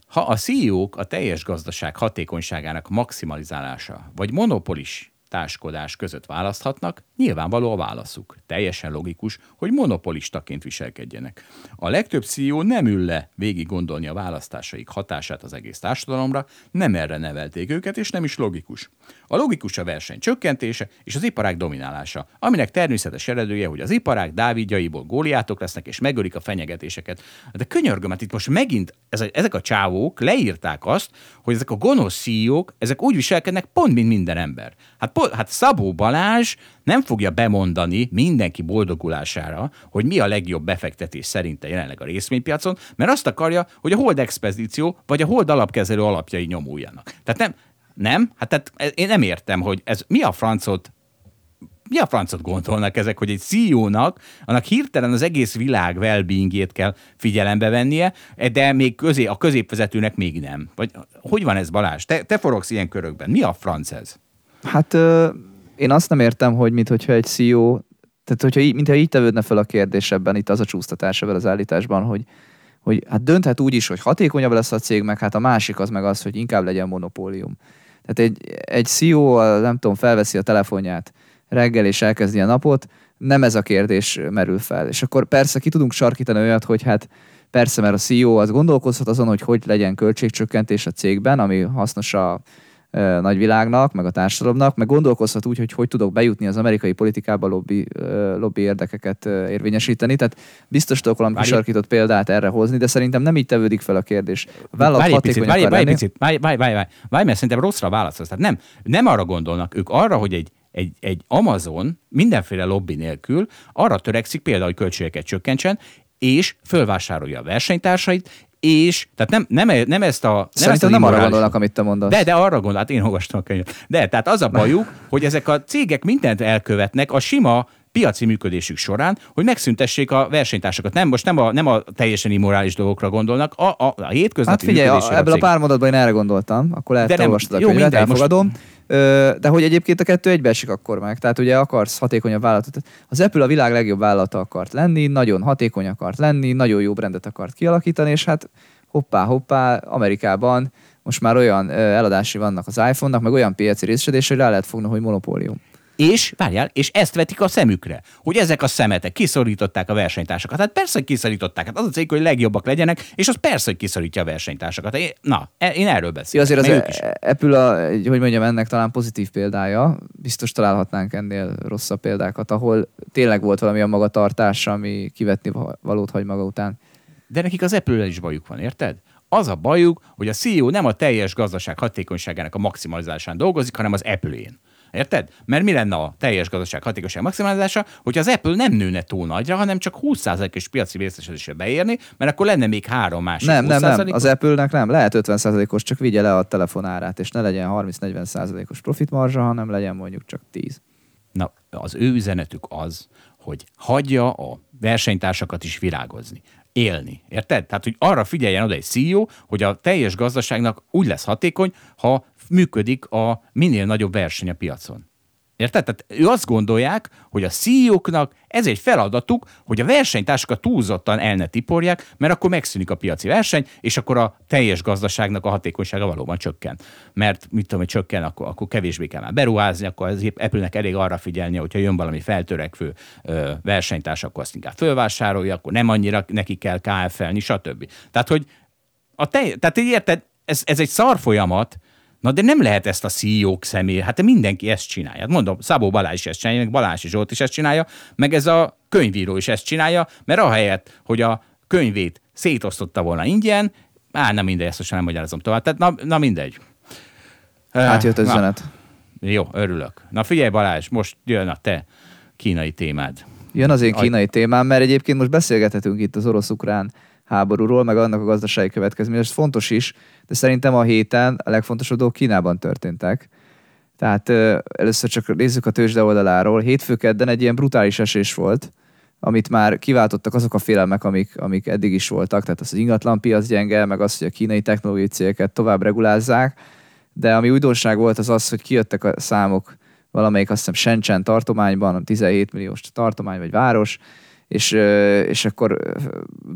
Ha a CEO-k a teljes gazdaság hatékonyságának maximalizálása, vagy monopolis táskodás között választhatnak, nyilvánvaló a válaszuk. Teljesen logikus, hogy monopolistaként viselkedjenek. A legtöbb CEO nem ül le végig gondolni a választásaik hatását az egész társadalomra, nem erre nevelték őket, és nem is logikus. A logikus a verseny csökkentése és az iparág dominálása, aminek természetes eredője, hogy az iparág dávidjaiból góliátok lesznek, és megölik a fenyegetéseket. De könyörgöm, hát itt most megint ezek a csávók leírták azt, hogy ezek a gonosz CEO-k, ezek úgy viselkednek pont, mint minden ember. Hát Szabó Balázs nem fogja bemondani mindenki boldogulására, hogy mi a legjobb befektetés szerinte jelenleg a részvénypiacon, mert azt akarja, hogy a Hold expedíció vagy a Hold alapkezelő alapjai nyomuljanak. Tehát nem? Hát tehát én nem értem, hogy ez mi a francot gondolnak ezek, hogy egy CEO-nak, annak hirtelen az egész világ well-being-ét kell figyelembe vennie, de még a középvezetőnek még nem. Vagy hogy van ez, Balázs? Te forogsz ilyen körökben. Mi a franc ez? Hát én azt nem értem, hogy mintha egy CEO, tehát mintha így tevődne fel a kérdés ebben, itt az a csúsztatás ebben az állításban, hogy hát dönthet úgy is, hogy hatékonyabb lesz a cég, meg hát a másik az meg az, hogy inkább legyen monopólium. Tehát egy CEO, nem tudom, felveszi a telefonját reggel és elkezdi a napot, nem ez a kérdés merül fel. És akkor persze ki tudunk sarkítani olyat, hogy hát persze, mert a CEO az gondolkozhat azon, hogy legyen költségcsökkentés a cégben, ami hasznos a nagyvilágnak, meg a társadalomnak, meg gondolkozhat úgy, hogy tudok bejutni az amerikai politikába lobby érdekeket érvényesíteni. Tehát biztos tudok valami kisarkított példát erre hozni, de szerintem nem így tevődik fel a kérdés. Várj, mert szerintem rosszra válaszolsz. Tehát nem arra gondolnak ők arra, hogy egy Amazon mindenféle lobby nélkül arra törekszik például, hogy költségeket csökkentsen, és fölvásárolja a versenytársait, és tehát nem ezt a... Szerintem nem arra gondolnak, amit te mondasz. De arra gondolnak, hát én olvastam a könyvet. De, tehát az a bajuk, hogy ezek a cégek mindent elkövetnek a sima piaci működésük során, hogy megszüntessék a versenytársakat. Nem a teljesen immorális dolgokra gondolnak, a hétköznapi működésre. Hát figyelj, ebből a pár mondatban én erre gondoltam, akkor lehet, te olvastad a könyvet, elfogadom. De hogy egyébként a kettő egybeesik akkor meg. Tehát ugye akarsz hatékonyabb vállalatot. Az Apple a világ legjobb vállalata akart lenni, nagyon hatékony akart lenni, nagyon jó brendet akart kialakítani, és hát hoppá, Amerikában most már olyan eladási vannak az iPhone-nak, meg olyan piaci részesedés, hogy rá lehet fogni, hogy monopólium. És ezt vetik a szemükre, hogy ezek a szemetek kiszorították a versenytársakat. Hát persze, hogy kiszorították. Hát az a cég, hogy legjobbak legyenek, és az persze, hogy kiszorítja a versenytársakat. Én erről beszélek. Ja, azért az Apple, hogy mondjam, ennek talán pozitív példája. Biztos találhatnánk ennél rosszabb példákat, ahol tényleg volt valami a magatartás, ami kivetni valót hagy maga után. De nekik az Apple-rel is bajuk van, érted? Az a bajuk, hogy a CEO nem a teljes gazdaság hatékonyságának a maximalizálásán dolgozik, hanem az Apple-én. Érted? Mert mi lenne a teljes gazdaság hatékonyság maximálása, hogyha az Apple nem nőne túl nagyra, hanem csak 20%-os piaci részesedésre beérni, mert akkor lenne még három másik. Nem. Az Apple-nek nem. Lehet 50%-os, csak vigye le a telefonárát, és ne legyen 30-40%-os profitmarzsa, hanem legyen mondjuk csak 10. Na, az ő üzenetük az, hogy hagyja a versenytársakat is virágozni, élni. Érted? Tehát, hogy arra figyeljen oda egy CEO, hogy a teljes gazdaságnak úgy lesz hatékony, ha működik a minél nagyobb verseny a piacon. Érted? Tehát ő azt gondolják, hogy a CEO-knak ez egy feladatuk, hogy a versenytársakat túlzottan el ne tiporják, mert akkor megszűnik a piaci verseny, és akkor a teljes gazdaságnak a hatékonysága valóban csökken. Mert mit tudom, hogy csökken, akkor kevésbé kell már beruházni, akkor az Apple-nek elég arra figyelnie, hogyha jön valami feltörekvő versenytárs, akkor azt inkább fölvásárolja, akkor nem annyira neki kell KFL-ni, stb. Tehát, hogy tehát érted, ez egy szar folyamat. Na, de nem lehet ezt a CEO-k személy, hát mindenki ezt csinálja. Mondom, Szabó Balázs is ezt csinálja, meg Balási Zsolt is ezt csinálja, meg ez a könyvíró is ezt csinálja, mert ahelyett, hogy a könyvét szétosztotta volna ingyen, nem mindegy, ezt sosem nem magyarázom tovább. Tehát na mindegy. Átjött az üzenet. Jó, örülök. Na figyelj Balázs, most jön a te kínai témád. Jön az én kínai témám, mert egyébként most beszélgethetünk itt az orosz-ukrán háborúról, meg annak a gazdasági következménye. Ez fontos is, de szerintem a héten a legfontosabb dolgok Kínában történtek. Tehát először csak nézzük a tőzsde oldaláról. Hétfő-kedden egy ilyen brutális esés volt, amit már kiváltottak azok a félelmek, amik eddig is voltak. Tehát az ingatlanpiac gyenge, meg az, hogy a kínai technológiai cégeket tovább regulázzák. De ami újdonság volt, az az, hogy kijöttek a számok valamelyik, azt hiszem, Shenzhen tartományban, 17 milliós tartomány vagy város, és akkor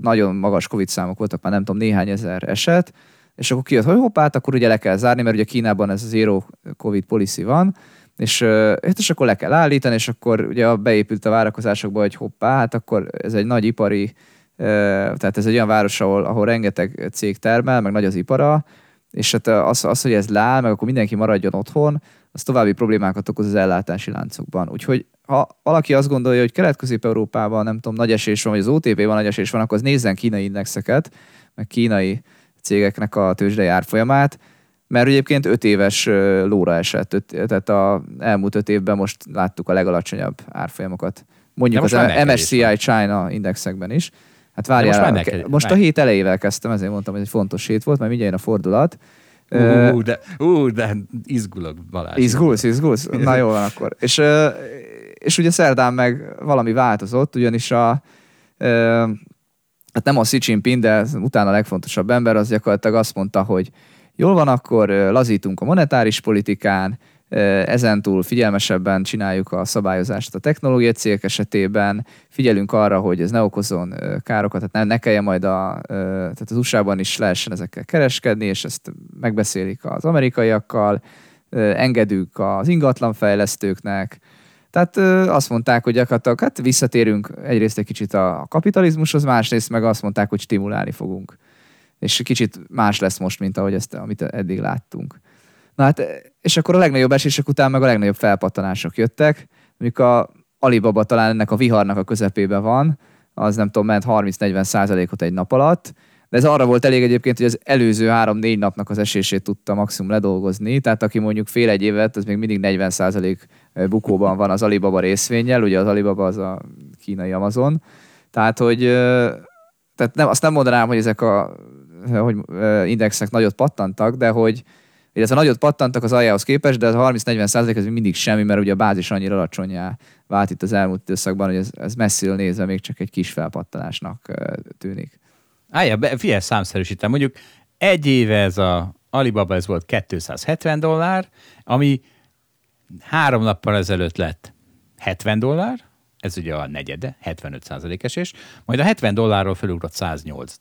nagyon magas Covid számok voltak, már nem tudom, néhány ezer eset, és akkor kijött, hogy hoppát, akkor ugye le kell zárni, mert ugye Kínában ez a zero Covid policy van, és akkor le kell állítani, és akkor ugye beépült a várakozásokba, hogy hoppát, akkor ez egy nagy ipari, tehát ez egy olyan város, ahol rengeteg cég termel, meg nagy az ipara, és hát az, hogy ez leáll, meg akkor mindenki maradjon otthon, az további problémákat okoz az ellátási láncokban. Úgyhogy ha valaki azt gondolja, hogy Kelet-Közép-Európában, nem tudom, nagy esés van, vagy az OTP-ban nagy esés van, akkor az nézzen kínai indexeket, meg kínai cégeknek a tőzsdei árfolyamát, mert egyébként 5 éves lóra esett, tehát az elmúlt 5 évben most láttuk a legalacsonyabb árfolyamokat. Mondjuk az MSCI China indexekben is. Hát várjál, most a hét elejével kezdtem, ezért mondtam, hogy egy fontos hét volt, mert mindjárt jön a fordulat. De izgulok, Balázs. Izgulsz? Na jól van akkor. És ugye szerdán meg valami változott, ugyanis hát nem a Xi Jinping, de utána a legfontosabb ember, az gyakorlatilag azt mondta, hogy jól van, akkor lazítunk a monetáris politikán, ezentúl figyelmesebben csináljuk a szabályozást a technológiai cégek esetében, figyelünk arra, hogy ez ne okozzon károkat, tehát ne kelljen majd tehát az USA-ban is lehessen ezekkel kereskedni, és ezt megbeszélik az amerikaiakkal, engedünk az ingatlanfejlesztőknek. Tehát azt mondták, hogy gyakorlatilag hát visszatérünk egyrészt egy kicsit a kapitalizmushoz, másrészt meg azt mondták, hogy stimulálni fogunk. És kicsit más lesz most, mint ahogy amit eddig láttunk. Na hát, és akkor a legnagyobb esések után meg a legnagyobb felpattanások jöttek, amik a Alibaba talán ennek a viharnak a közepébe van, az nem tudom, ment 30-40% egy nap alatt, de ez arra volt elég egyébként, hogy az előző 3-4 napnak az esését tudta maximum ledolgozni, tehát aki mondjuk fél egy évet, az még mindig 40% bukóban van az Alibaba részvénnyel, ugye az Alibaba az a kínai Amazon, tehát hogy azt nem mondanám, hogy ezek a indexek nagyot pattantak, de hogy illetve nagyot pattantak az aljához képest, de az 30-40% ez mindig semmi, mert ugye a bázis annyira alacsonnyá vált itt az elmúlt időszakban, hogy ez messziről nézve még csak egy kis felpattanásnak tűnik. Figyelj, számszerűsítem, mondjuk egy éve ez a Alibaba, ez volt $270, ami 3 nappal ezelőtt lett $70, ez ugye a negyede, 75% esés, majd a $70 felugrott $108.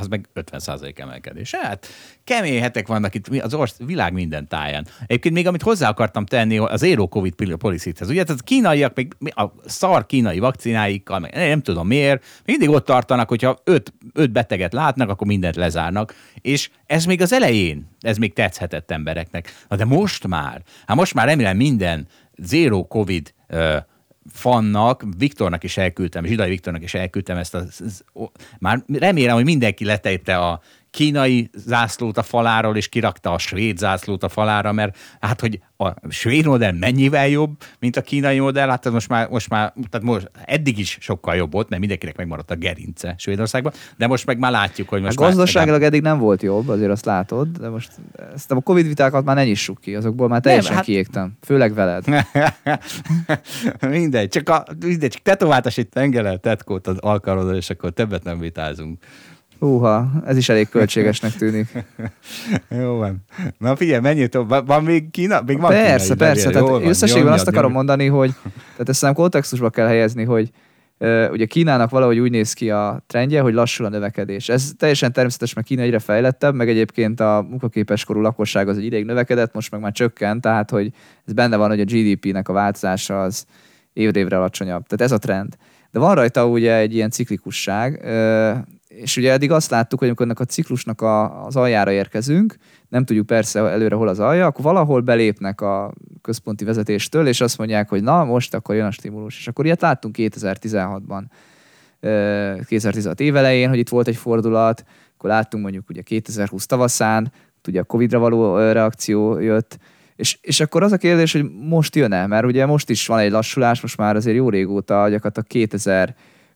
Az meg 50% emelkedés. Hát kemény hetek vannak itt az világ minden táján. Egyébként még amit hozzá akartam tenni az Zero Covid policy-hez. Ugye tehát a kínaiak még a szar kínai vakcináikkal, meg nem tudom miért, mindig ott tartanak, hogyha 5 beteget látnak, akkor mindent lezárnak. És ez még az elején, ez még tetszhetett embereknek. Na de most már remélem minden Zero Covid fannak, Viktornak is elküldtem, Zsidai Viktornak is elküldtem ezt már remélem, hogy mindenki letette a kínai zászlót a faláról, és kirakta a svéd zászlót a falára, mert hát, hogy a svéd modell mennyivel jobb, mint a kínai modell, hát most eddig is sokkal jobb volt, mert mindenkinek megmaradt a gerince Svédországban, de most meg már látjuk, hogy most gazdaságilag eddig nem volt jobb, azért azt látod, de most ezt a Covid vitákat már ne nyissuk ki, azokból már teljesen kiégtem, főleg veled. Mindegy, csak tetováltas egy tengelen tetkót az alkalmazol, és akkor többet nem vitázunk. Húha, ez is elég költségesnek tűnik. Jó van. Na figyelj, menjél tovább. Van még Kína? Még van persze, Kína, persze. Tehát van, összességben nyomjad, azt akarom mondani, hogy tehát ezt kontextusba kell helyezni, hogy ugye Kínának valahogy úgy néz ki a trendje, hogy lassul a növekedés. Ez teljesen természetes, mert Kína egyre fejlettebb, meg egyébként a munkaképeskorú lakosság az egy ideig növekedett, most meg már csökkent, tehát hogy ez benne van, hogy a GDP-nek a változása az évre alacsonyabb. Tehát ez a trend. De van rajta ugye egy ilyen ciklikusság, és ugye eddig azt láttuk, hogy amikor ennek a ciklusnak az aljára érkezünk, nem tudjuk persze előre hol az alja, akkor valahol belépnek a központi vezetéstől, és azt mondják, hogy na most akkor jön a stimulus. És akkor ilyet láttunk 2016-ban, 2016 év elején, hogy itt volt egy fordulat, akkor láttunk mondjuk ugye 2020 tavaszán, ugye a Covid-ra való reakció jött, és akkor az a kérdés, hogy most jön-e, mert ugye most is van egy lassulás, most már azért jó régóta, gyakorlatilag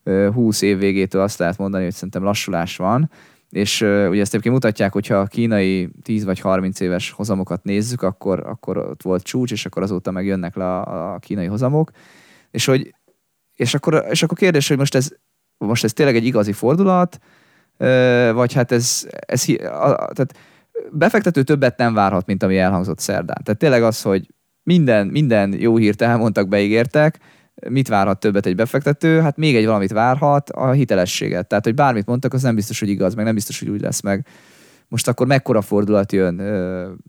2020 év végétől azt lehet mondani, hogy szerintem lassulás van, és ugye ezt egyébként mutatják, hogyha a kínai 10 vagy 30 éves hozamokat nézzük, akkor ott volt csúcs, és akkor azóta meg jönnek le a kínai hozamok, és akkor kérdés, hogy most ez tényleg egy igazi fordulat, vagy hát ez tehát befektető többet nem várhat, mint ami elhangzott szerdán. Tehát tényleg az, hogy minden jó hírt elmondtak, beígértek, mit várhat többet egy befektető? Hát még egy valamit várhat, a hitelességet. Tehát, hogy bármit mondtak, az nem biztos, hogy igaz, meg nem biztos, hogy úgy lesz meg. Most akkor mekkora fordulat jön,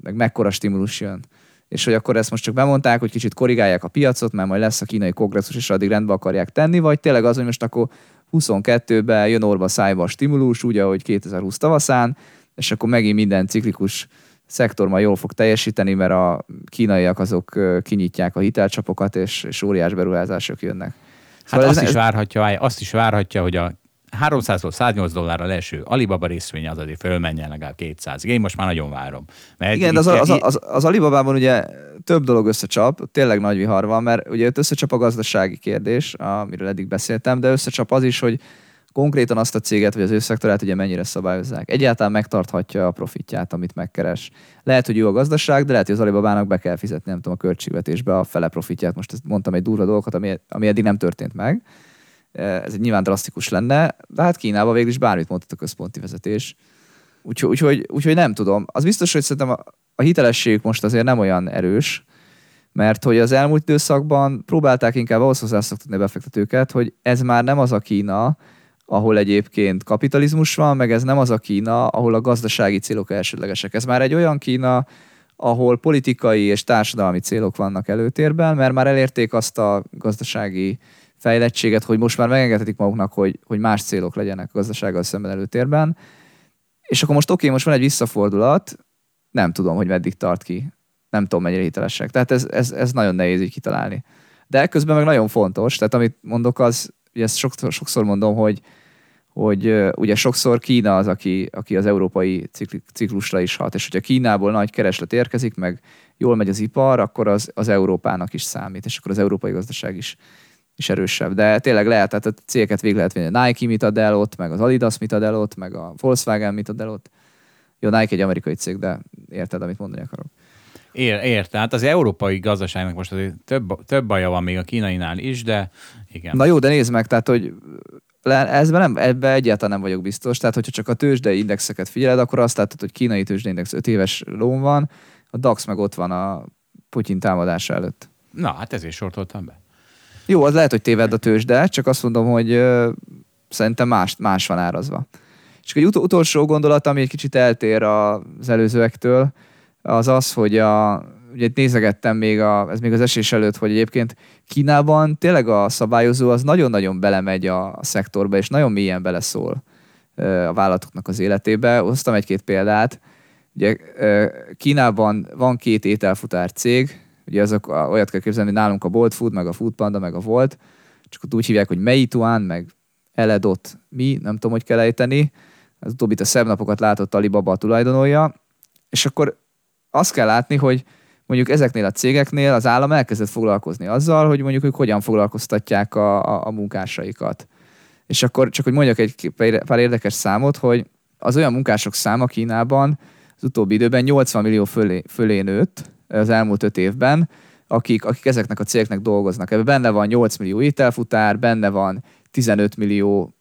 meg mekkora stimulus jön. És hogy akkor ezt most csak bemondták, hogy kicsit korrigálják a piacot, mert majd lesz a kínai kongresszus, és addig rendbe akarják tenni, vagy tényleg az, hogy most akkor 22-ben jön orba szájba a stimulus, úgy, ahogy 2020 tavaszán, és akkor megint minden ciklikus szektor ma jól fog teljesíteni, mert a kínaiak azok kinyitják a hitelcsapokat, és óriás beruházások jönnek. Szóval hát azt is várhatja, hogy a 300-ról 108 dollárra leső Alibaba részvény az azért fölmenjen legalább 200-ig. Én most már nagyon várom. Igen, az Alibabában ugye több dolog összecsap, tényleg nagy vihar van, mert ugye ott összecsap a gazdasági kérdés, amiről eddig beszéltem, de összecsap az is, hogy konkrétan azt a céget, vagy az ő szektorát ugye mennyire szabályozzák. Egyáltalán megtarthatja a profitját, amit megkeres. Lehet, hogy jó a gazdaság, de lehet, hogy az Alibabának be kell fizetni, nem tudom, a költségvetésbe a fele profitját. Most ezt mondtam egy durva dolgot, ami eddig nem történt meg. Ez nyilván drasztikus lenne, de hát Kínában végül is bármit mondott a központi vezetés. Úgyhogy nem tudom. Az biztos, hogy szerintem a hitelességük most azért nem olyan erős, mert hogy az elmúlt időszakban próbálták inkább ahhoz hozzászoktatni a befektetőket, hogy ez már nem az a Kína, ahol egyébként kapitalizmus van, meg ez nem az a Kína, ahol a gazdasági célok elsődlegesek. Ez már egy olyan Kína, ahol politikai és társadalmi célok vannak előtérben, mert már elérték azt a gazdasági fejlettséget, hogy most már megengedhetik maguknak, hogy más célok legyenek a gazdasággal szemben előtérben. És akkor most most van egy visszafordulat, nem tudom, hogy meddig tart ki. Nem tudom, mennyire hitelesek. Tehát ez nagyon nehéz így kitalálni. De ekközben meg nagyon fontos, tehát amit mondok, az ugye ezt sokszor mondom, hogy ugye sokszor Kína az, aki az európai ciklusra is hat, és hogyha Kínából nagy kereslet érkezik, meg jól megy az ipar, akkor az Európának is számít, és akkor az európai gazdaság is erősebb. De tényleg lehet, tehát a cégeket végig lehet vinni. A Nike mit ad el ott, meg az Adidas mit ad el ott, meg a Volkswagen mit ad el ott. Jó, Nike egy amerikai cég, de érted, amit mondani akarok. Értem, hát az európai gazdaságnak most azért több baja van még a kínainál is, de igen. Na jó, de nézd meg, tehát hogy ebben egyáltalán nem vagyok biztos, tehát hogyha csak a tőzsdei indexeket figyeled, akkor azt látod, hogy kínai tőzsdeindex 5 éves lón van, a DAX meg ott van a Putyin támadása előtt. Na, hát ezért sortoltam be. Jó, az lehet, hogy téved a tőzsde, csak azt mondom, hogy szerintem más van árazva. És egy utolsó gondolat, ami egy kicsit eltér az előzőektől, az, hogy ugye nézegettem ez még az esés előtt, hogy egyébként Kínában tényleg a szabályozó az nagyon-nagyon belemegy a szektorba, és nagyon mélyen beleszól a vállalatoknak az életébe. Hoztam egy-két példát. Ugye Kínában van 2 ételfutár cég, ugye azok olyat kell képzelni, hogy nálunk a Bolt Food, meg a Food Panda, meg a Volt, csak ott úgy hívják, hogy Meituán, meg Eledot, nem tudom, hogy kell ejteni. az utóbbit a szebb napokat látott Alibaba a tulajdonolja, és akkor azt kell látni, hogy mondjuk ezeknél a cégeknél az állam elkezdett foglalkozni azzal, hogy mondjuk ők hogyan foglalkoztatják a munkásaikat. És akkor csak, hogy mondjak egy pár érdekes számot, hogy az olyan munkások száma Kínában az utóbbi időben 80 millió fölé nőtt az elmúlt 5 évben, akik ezeknek a cégeknek dolgoznak. Ebben benne van 8 millió ételfutár, benne van 15 millió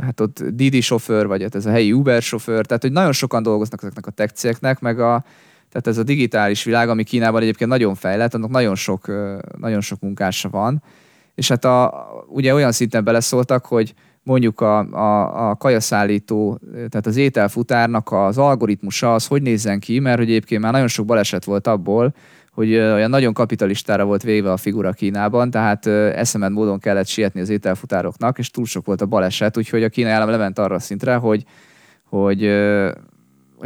hát ott Didi sofőr, vagy hát ez a helyi Uber sofőr, tehát hogy nagyon sokan dolgoznak ezeknek a tech cégeknek, meg tehát ez a digitális világ, ami Kínában egyébként nagyon fejlett, annak nagyon sok munkása van. És hát ugye olyan szinten beleszóltak, hogy mondjuk a kajaszállító, tehát az ételfutárnak az algoritmusa az hogy nézzen ki, mert hogy egyébként már nagyon sok baleset volt abból, hogy olyan nagyon kapitalistára volt véve a figura Kínában, tehát eszement módon kellett sietni az ételfutároknak, és túl sok volt a baleset, úgyhogy a kínai állam lement arra a szintre, hogy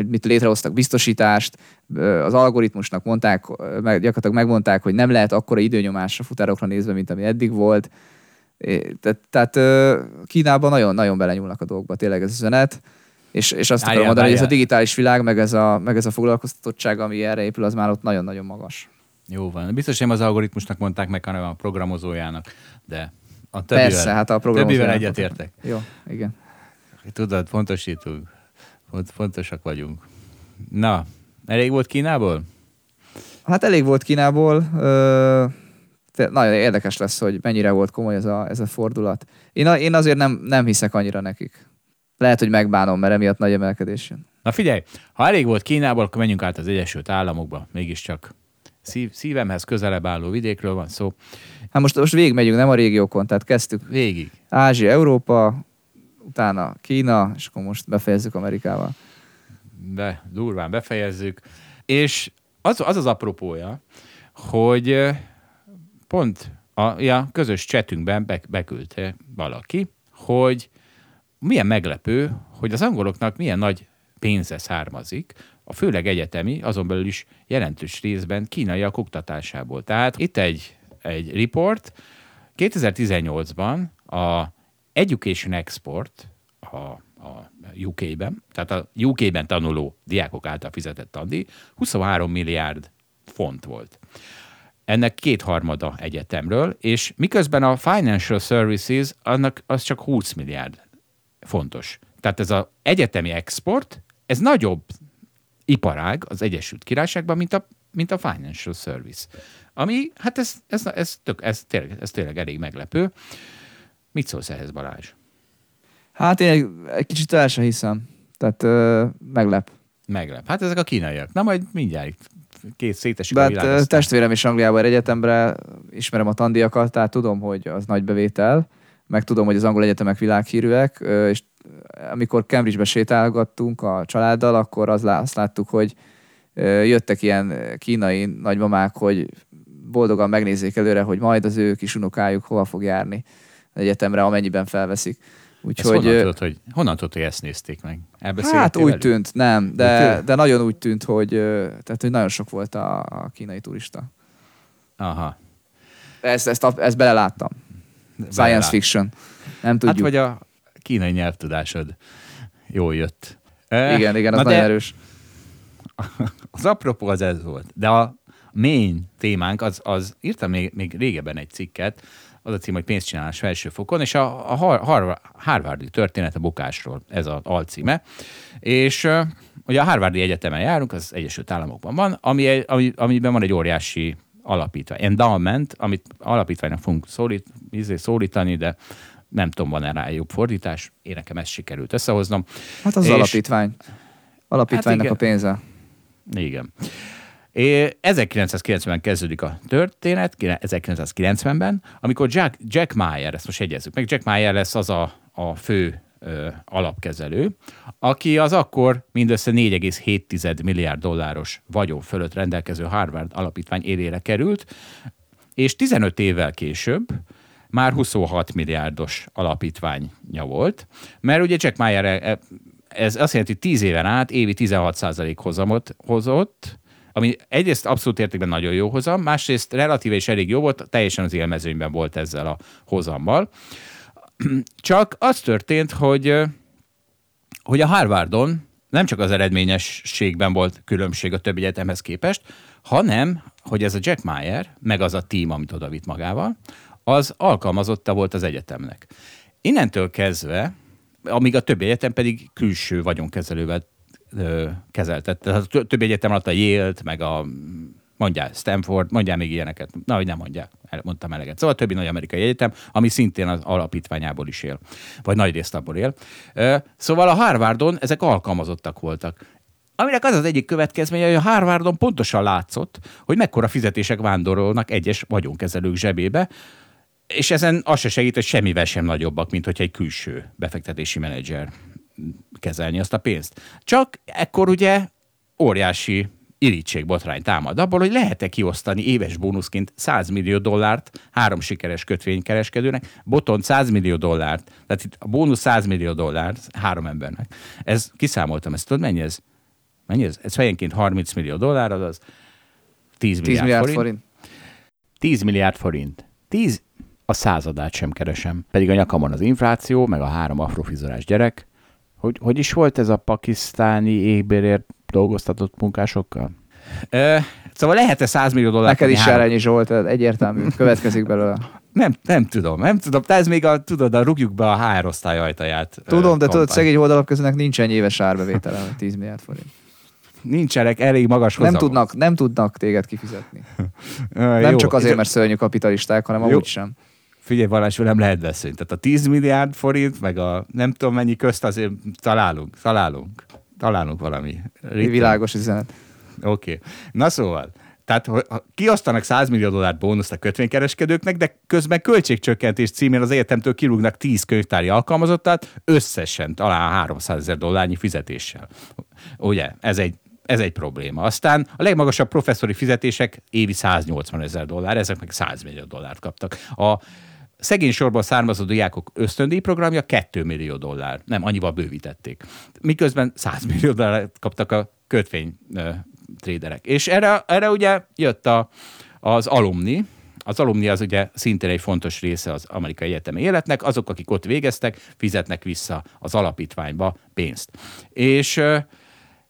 mit létrehoztak biztosítást, az algoritmusnak mondták, gyakorlatilag megmondták, hogy nem lehet akkora időnyomás a futárokra nézve, mint ami eddig volt. Tehát Kínában nagyon-nagyon belenyúlnak a dolgokba tényleg ez üzenet, és azt akarom mondani, hogy ez a digitális világ, meg ez a foglalkoztatottság, ami erre épül, az már ott nagyon-nagyon magas. Jó van. Biztos nem az algoritmusnak mondták meg, hanem a programozójának, de a többivel, persze, hát a többivel egyetértek. Jó, igen. Tudod, pontosítunk. Fontosak vagyunk. Na, elég volt Kínából? Hát elég volt Kínából. Nagyon érdekes lesz, hogy mennyire volt komoly ez a fordulat. Én azért nem hiszek annyira nekik. Lehet, hogy megbánom, mert emiatt nagy emelkedés jön. Na figyelj, ha elég volt Kínából, akkor menjünk át az Egyesült Államokba. Mégiscsak szívemhez közelebb álló vidékről van szó. Hát most végigmegyünk, nem a régiókon, tehát kezdtük. Végig. Ázsia, Európa, utána Kína, és akkor most befejezzük Amerikával. Durván befejezzük. És az apropója, hogy pont a közös csetünkben beküldte valaki, hogy milyen meglepő, hogy az angoloknak milyen nagy pénze származik, a főleg egyetemi, azon belül is jelentős részben kínaiak oktatásából. Tehát itt egy report, 2018-ban a Education Export a UK-ben, tehát a UK-ben tanuló diákok által fizetett tandíj 23 milliárd font volt. Ennek 2/3 egyetemről, és miközben a Financial Services, az csak 20 milliárd fontos. Tehát ez az egyetemi export, ez nagyobb iparág az Egyesült Királyságban, mint a Financial Service. Ami, hát ez tényleg elég meglepő. Mit szólsz ehhez, Balázs? Hát én egy kicsit el sem hiszem. Tehát meglep. Meglep. Hát ezek a kínaiak. Na majd mindjárt szétesik a világ. Testvérem is Angliában egyetemre, ismerem a tandíjakat, tehát tudom, hogy az nagy bevétel, meg tudom, hogy az angol egyetemek világhírűek, és amikor Cambridge-be sétálgattunk a családdal, akkor azt láttuk, hogy jöttek ilyen kínai nagymamák, hogy boldogan megnézzék előre, hogy majd az ő kis unokájuk hova fog járni egyetemre, amennyiben felveszik. Úgyhogy honnan tudod, hogy ezt nézték meg? Hát úgy velük? Tűnt, nem, de nagyon úgy tűnt, hogy nagyon sok volt a kínai turista. Aha. Ezt beleláttam. Science fiction. Nem tudjuk. Hát vagy a kínai nyelvtudásod jól jött. Igen, az nagyon erős. Az apropó az ez volt. De a main témánk, az írtam még régebben egy cikket, az a cím, hogy pénzcsinálás felső fokon, és a Harvardi történet a bukásról, ez az alcíme. És ugye a Harvardi Egyetemen járunk, az Egyesült Államokban van, amiben van egy óriási alapítvány, endowment, amit alapítványnak fogunk szólítani, de nem tudom, van-e rá jobb fordítás, én nekem ezt sikerült összehoznom. Hát az alapítvány. Alapítványnak hát a pénze. Igen. 1990-ben kezdődik a történet, 1990-ben, amikor Jack Meyer, ezt most jegyezzük meg, Jack Meyer lesz az a fő alapkezelő, aki az akkor mindössze 4,7 milliárd dolláros vagyon fölött rendelkező Harvard alapítvány élére került, és 15 évvel később már 26 milliárdos alapítványa volt, mert ugye Jack Meyer, ez azt jelenti, hogy 10 éven át évi 16% hozamot hozott, ami egyrészt abszolút értékben nagyon jó hozam, másrészt relatíve és elég jó volt, teljesen az élmezőnyben volt ezzel a hozammal. Csak az történt, hogy hogy a Harvardon nem csak az eredményességben volt különbség a többi egyetemhez képest, hanem, hogy ez a Jack Meyer, meg az a team, amit odavitt magával, az alkalmazotta volt az egyetemnek. Innentől kezdve, amíg a többi egyetem pedig külső vagyonkezelővel kezeltette. A többi egyetem alatt a Yale-t, meg a Stanford, mondjál még ilyeneket. Na, hogy nem mondják, mondtam eleget. Szóval a többi nagy amerikai egyetem, ami szintén az alapítványából is él, vagy nagy részt abból él. Szóval a Harvardon ezek alkalmazottak voltak. Aminek az az egyik következménye, hogy a Harvardon pontosan látszott, hogy mekkora fizetések vándorolnak egyes vagyonkezelők zsebébe, és ezen az se segít, hogy semmivel sem nagyobbak, mint hogyha egy külső befektetési menedzser kezelni azt a pénzt. Csak ekkor ugye óriási irítségbotrány támad abból, hogy lehet-e kiosztani éves bónuszként $100 millió három sikeres kötvénykereskedőnek, boton $100 millió, tehát itt a bónusz $100 millió három embernek. Ez kiszámoltam, ezt tudod, mennyi ez? Mennyi ez? Ez fejenként $30 millió, azaz 10 milliárd forint. 10 milliárd forint. 10 a századát sem keresem. Pedig a nyakamon az infláció, meg a 3 afrofizorás gyerek. Hogy is volt ez a pakisztáni éhbérért dolgoztatott munkásokkal? Szóval lehet-e $100 millió? Neked is Arányi Zsolt, egyértelmű, következik belőle. Nem tudom. Tehát ez még a rúgjuk be a HR osztály ajtaját. Tudom, de kampány. Tudod, szegény oldalapközönek nincsen éves árbevétele, 10 milliárd forint. Nincsenek elég magas hozzához. Nem tudnak téged kifizetni. Nem jó, csak azért, mert szörnyű kapitalisták, hanem amúgy sem. Figyelj, Balázs, nem lehet beszélni. Tehát a 10 milliárd forint, meg a nem tudom mennyi közt azért találunk valami. Világos üzenet. Oké. Na szóval, tehát kiosztanak $100 millió bónuszt a kötvénykereskedőknek, de közben költségcsökkentés címén az egyetemtől kirúgnak 10 könyvtári alkalmazottát, összesen talán $300,000 fizetéssel. Ugye, ez egy probléma. Aztán a legmagasabb professzori fizetések évi $180,000, ezek meg $100 millió kaptak. A szegény sorból származó diákok ösztöndíj programja $2 millió. Nem, annyival bővítették. Miközben $100 millió kaptak a kötvénytréderek. És erre ugye jött az alumni. Az alumni az ugye szintén egy fontos része az amerikai egyetemi életnek. Azok, akik ott végeztek, fizetnek vissza az alapítványba pénzt. És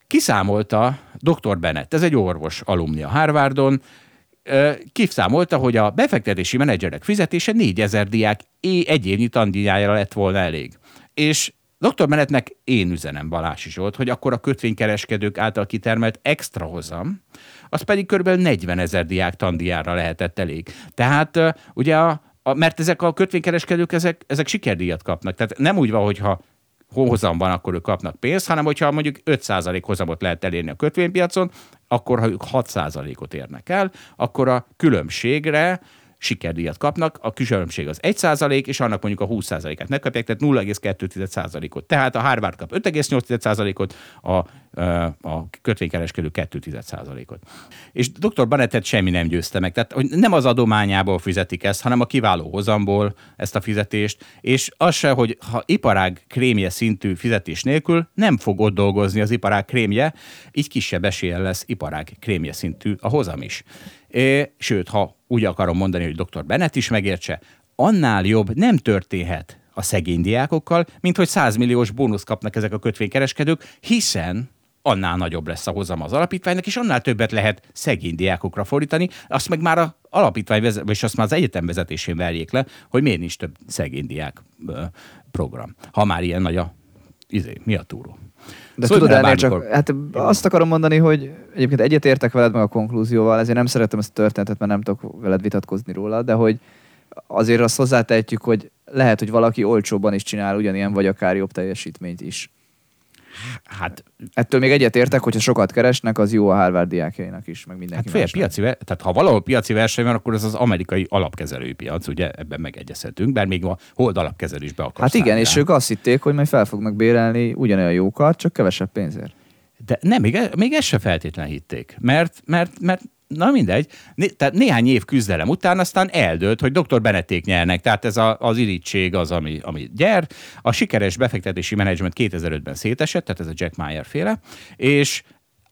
kiszámolta Dr. Bennett, ez egy orvos alumni a Harvardon, kiszámolta, hogy a befektetési menedzserek fizetése 4000 diák egy évnyi tandíjára lett volna elég. És Dr. Bennettnek én üzenem, Balási Zsolt, hogy akkor a kötvénykereskedők által kitermelt extra hozam, az pedig körülbelül 40,000 diák tandíjára lehetett elég. Tehát ugye, mert ezek a kötvénykereskedők, ezek sikerdíjat kapnak. Tehát nem úgy van, hogyha hozam van, akkor ők kapnak pénzt, hanem hogyha mondjuk 5% hozamot lehet elérni a kötvénypiacon, akkor ha ők 6%-ot érnek el, akkor a különbségre sikerdíjat kapnak, a különbség az 1% és annak mondjuk a 20%-át megkapják, tehát 0,2%-ot. Tehát a Harvard kap 5,8%-ot, a kötvénykereskedő 2,1%-ot. És Dr. Bennettet semmi nem győzte meg, tehát hogy nem az adományából fizetik ezt, hanem a kiváló hozamból ezt a fizetést, és az se, hogy ha iparág krémje szintű fizetés nélkül nem fog ott dolgozni az iparág krémje, így kisebb eséllyel lesz iparág krémje szintű a hozam is. Sőt, ha úgy akarom mondani, hogy Dr. Bennett is megértse, annál jobb nem történhet a szegény diákokkal, mint hogy 100 milliós bónusz kapnak ezek a kötvénykereskedők, hiszen annál nagyobb lesz a hozam az alapítványnak, és annál többet lehet szegény diákokra fordítani, azt meg már az alapítvány, és azt már az egyetem vezetésén verjék le, hogy miért nincs több szegény diák program, ha már ilyen nagy mi a túró. De szóval tudod, ennél csak, hát azt akarom mondani, hogy egyébként egyetértek veled meg a konklúzióval, ezért nem szeretem ezt a történetet, mert nem tudok veled vitatkozni róla, de hogy azért azt hozzátehetjük, hogy lehet, hogy valaki olcsóbban is csinál ugyanilyen, vagy akár jobb teljesítményt is. Hát ettől még egyetértek, hogyha sokat keresnek, az jó a Harvard diákjainak is, meg mindenki hát piaci, tehát ha valahol piaci verseny van, akkor ez az amerikai alapkezelői piac, ugye ebben megegyezhetünk, bár még a Hold alapkezelésbe akarsz. Hát igen, és ők azt hitték, hogy majd fel fognak bérelni ugyanolyan jókat, csak kevesebb pénzért. De nem, még ezt se feltétlen hitték, mert na mindegy, tehát néhány év küzdelem után aztán eldőlt, hogy Dr. Bennették nyernek, tehát ez az irítség az, ami gyer. A sikeres befektetési menedzsment 2005-ben szétesett, tehát ez a Jack Meyer féle, és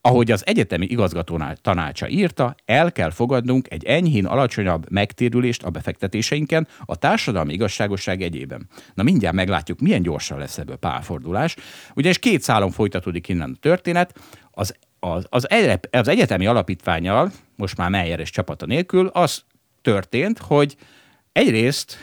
Ahogy az egyetemi igazgató tanácsa írta, el kell fogadnunk egy enyhén alacsonyabb megtérülést a befektetéseinken, a társadalmi igazságosság egyében. Na mindjárt meglátjuk, milyen gyorsan lesz ebből pálfordulás. Ugye és két szálon folytatódik innen a történet. Az egyetemi alapítvánnyal, most már Meyer és csapata nélkül, az történt, hogy egyrészt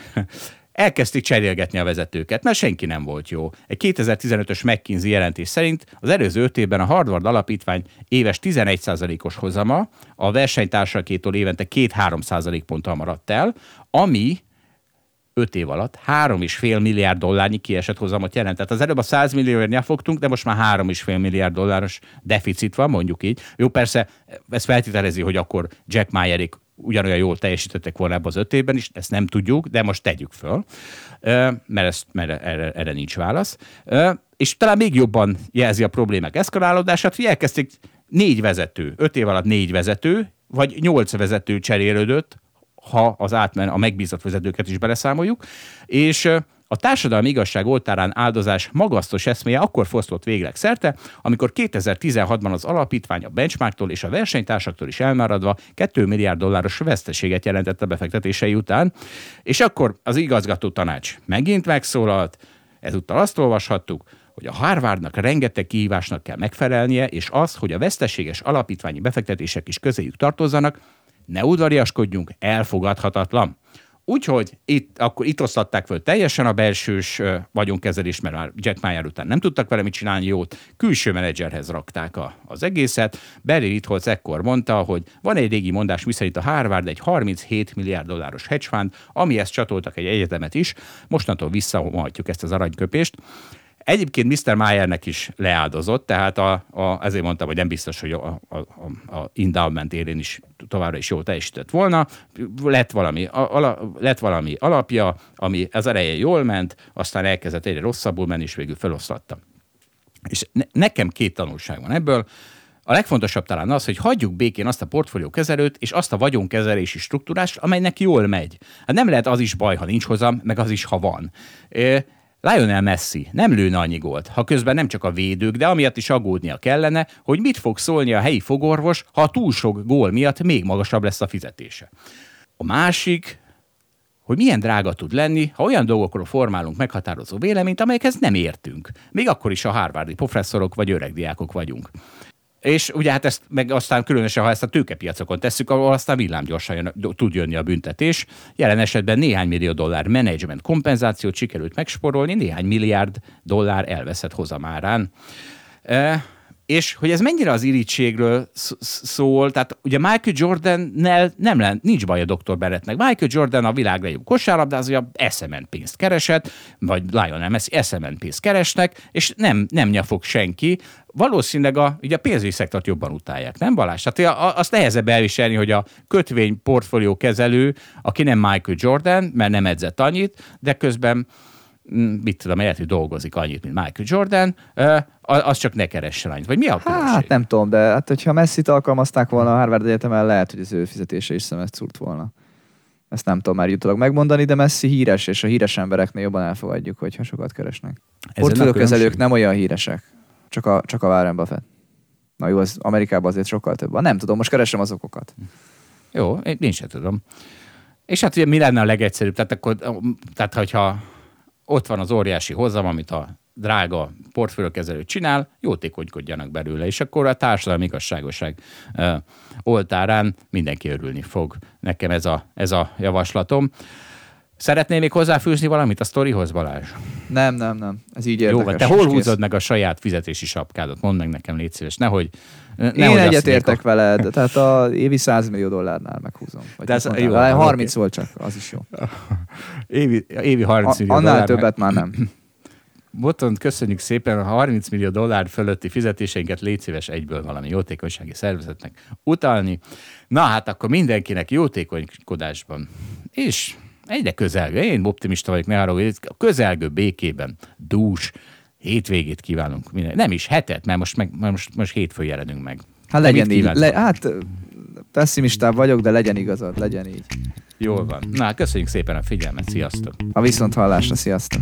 elkezdték cserélgetni a vezetőket, mert senki nem volt jó. Egy 2015-ös McKinsey jelentés szerint az előző 5 évben a Harvard alapítvány éves 11%-os hozama a versenytársakétól évente 2-3% ponttal maradt el, ami 5 év alatt $3,5 milliárd kiesett hozamot jelent. Tehát az előbb a 100 millióért fogtunk, de most már $3,5 milliárd deficit van, mondjuk így. Jó, persze, ez feltételezi, hogy akkor Jack Meyerék ugyanolyan jól teljesítettek volna ebben az 5 évben is, ezt nem tudjuk, de most tegyük föl, mert erre nincs válasz. És talán még jobban jelzi a problémák eszkalálódását, hogy elkezdték 4 vezető, 5 év alatt 4 vezető, vagy 8 vezető cserélődött, ha a megbízott vezetőket is beleszámoljuk, és a társadalmi igazság oltárán áldozás magasztos eszméje akkor fosztott végleg szerte, amikor 2016-ban az alapítvány a benchmarktól és a versenytársaktól is elmaradva $2 milliárd veszteséget jelentett a befektetései után, és akkor az igazgató tanács megint megszólalt, ezúttal azt olvashattuk, hogy a Harvardnak rengeteg kihívásnak kell megfelelnie, és az, hogy a veszteséges alapítványi befektetések is közéjük tartozzanak, ne udvariaskodjunk, elfogadhatatlan. Úgyhogy itt oszlatták föl teljesen a belsős vagyonkezelést, mert már Jack Meyer után nem tudtak vele mit csinálni jót, külső menedzserhez rakták az egészet. Barry Ritholtz ekkor mondta, hogy van egy régi mondás, miszerint a Harvard egy $37 milliárd hedge fund, amihez csatoltak egy egyetemet is, mostantól visszaomolhatjuk ezt az aranyköpést. Egyébként Mr. Meyernek is leáldozott, tehát azért mondtam, hogy nem biztos, hogy a endowment élén is továbbra is jól teljesített volna. Lett valami alapja, ami az elején jól ment, aztán elkezdett egyre rosszabbul menni, és végül feloszlatta. És nekem 2 tanulság van ebből. A legfontosabb talán az, hogy hagyjuk békén azt a portfóliókezelőt és azt a vagyonkezelési struktúrást, amelynek jól megy. Hát nem lehet az is baj, ha nincs hozam, meg az is, ha van. Lionel Messi nem lőne annyi gólt, ha közben nem csak a védők, de amiatt is aggódnia kellene, hogy mit fog szólni a helyi fogorvos, ha túl sok gól miatt még magasabb lesz a fizetése. A másik, hogy milyen drága tud lenni, ha olyan dolgokról formálunk meghatározó véleményt, amelyekhez nem értünk. Még akkor is a harvardi professzorok vagy öregdiákok vagyunk. És ugye hát ezt meg aztán különösen, ha ezt a tőkepiacokon tesszük, ahol aztán villámgyorsan tud jönni a büntetés. Jelen esetben $1 millió menedzsment kompenzációt sikerült megsporolni, $1 milliárd elveszett hozamárán. És hogy ez mennyire az irítségről szól, tehát ugye Michael Jordannel nincs baj a Dr. Barrettnek. Michael Jordan a világ legjobb kosárlabdázója, eszemen pénzt keresett, vagy Lionel Messi eszemen pénzt keresnek, és nem nyafog senki. Valószínűleg ugye a pénzügyi szektort jobban utálják, nem Balázs? Tehát azt nehezebb elviselni, hogy a kötvény portfólió kezelő, aki nem Michael Jordan, mert nem edzett annyit, de közben mit tudom, lehet, hogy dolgozik annyit, mint Michael Jordan, az csak ne keressen annyit. Vagy mi a különbség? Hát nem tudom, de hát, hogyha Messit alkalmazták volna a Harvard Egyetemen, lehet, hogy az ő fizetése is szemet szúrt volna. Ezt nem tudom már jutólag megmondani, de Messi híres, és a híres embereknél jobban elfogadjuk, hogyha sokat keresnek. Portfóliókezelők nem olyan híresek, csak a Warren Buffett. Na jó, az Amerikában azért sokkal több. Nem tudom, most keresem az okokat. Jó, én sem tudom. És hát ugye mi lenne a legegyszerűbb? Tehát hogyha ott van az óriási hozam, amit a drága portfóliókezelő csinál, jótékonykodjanak belőle, és akkor a társadalmi igazságosság oltárán mindenki örülni fog. Nekem ez a javaslatom. Szeretnél még hozzáfűzni valamit a sztorihoz, Balázs? Nem. Ez így érdekes. Jó, te hol húzod meg a saját fizetési sapkádat? Mondd meg nekem, légy szíves. Én egyetértek veled, tehát a évi $100 millió meghúzom. Jó, 30 volt csak, az is jó. Évi 30 millió dollár. Annál többet már nem. Botont, köszönjük szépen, a $30 millió fölötti fizetéseinket légy szíves egyből valami jótékonysági szervezetnek utalni. Na hát akkor mindenkinek jótékonykodásban. És egyre közelgő, én optimista vagyok, ne haragudj, közelgő békében dús hétvégét kívánunk. Nem is hetet, mert most hétfőn jelenünk meg. Hát legyen így. Pesszimistább vagyok, de legyen igazad, legyen így. Jól van. Na, köszönjük szépen a figyelmet, sziasztok! A viszonthallásra, sziasztok!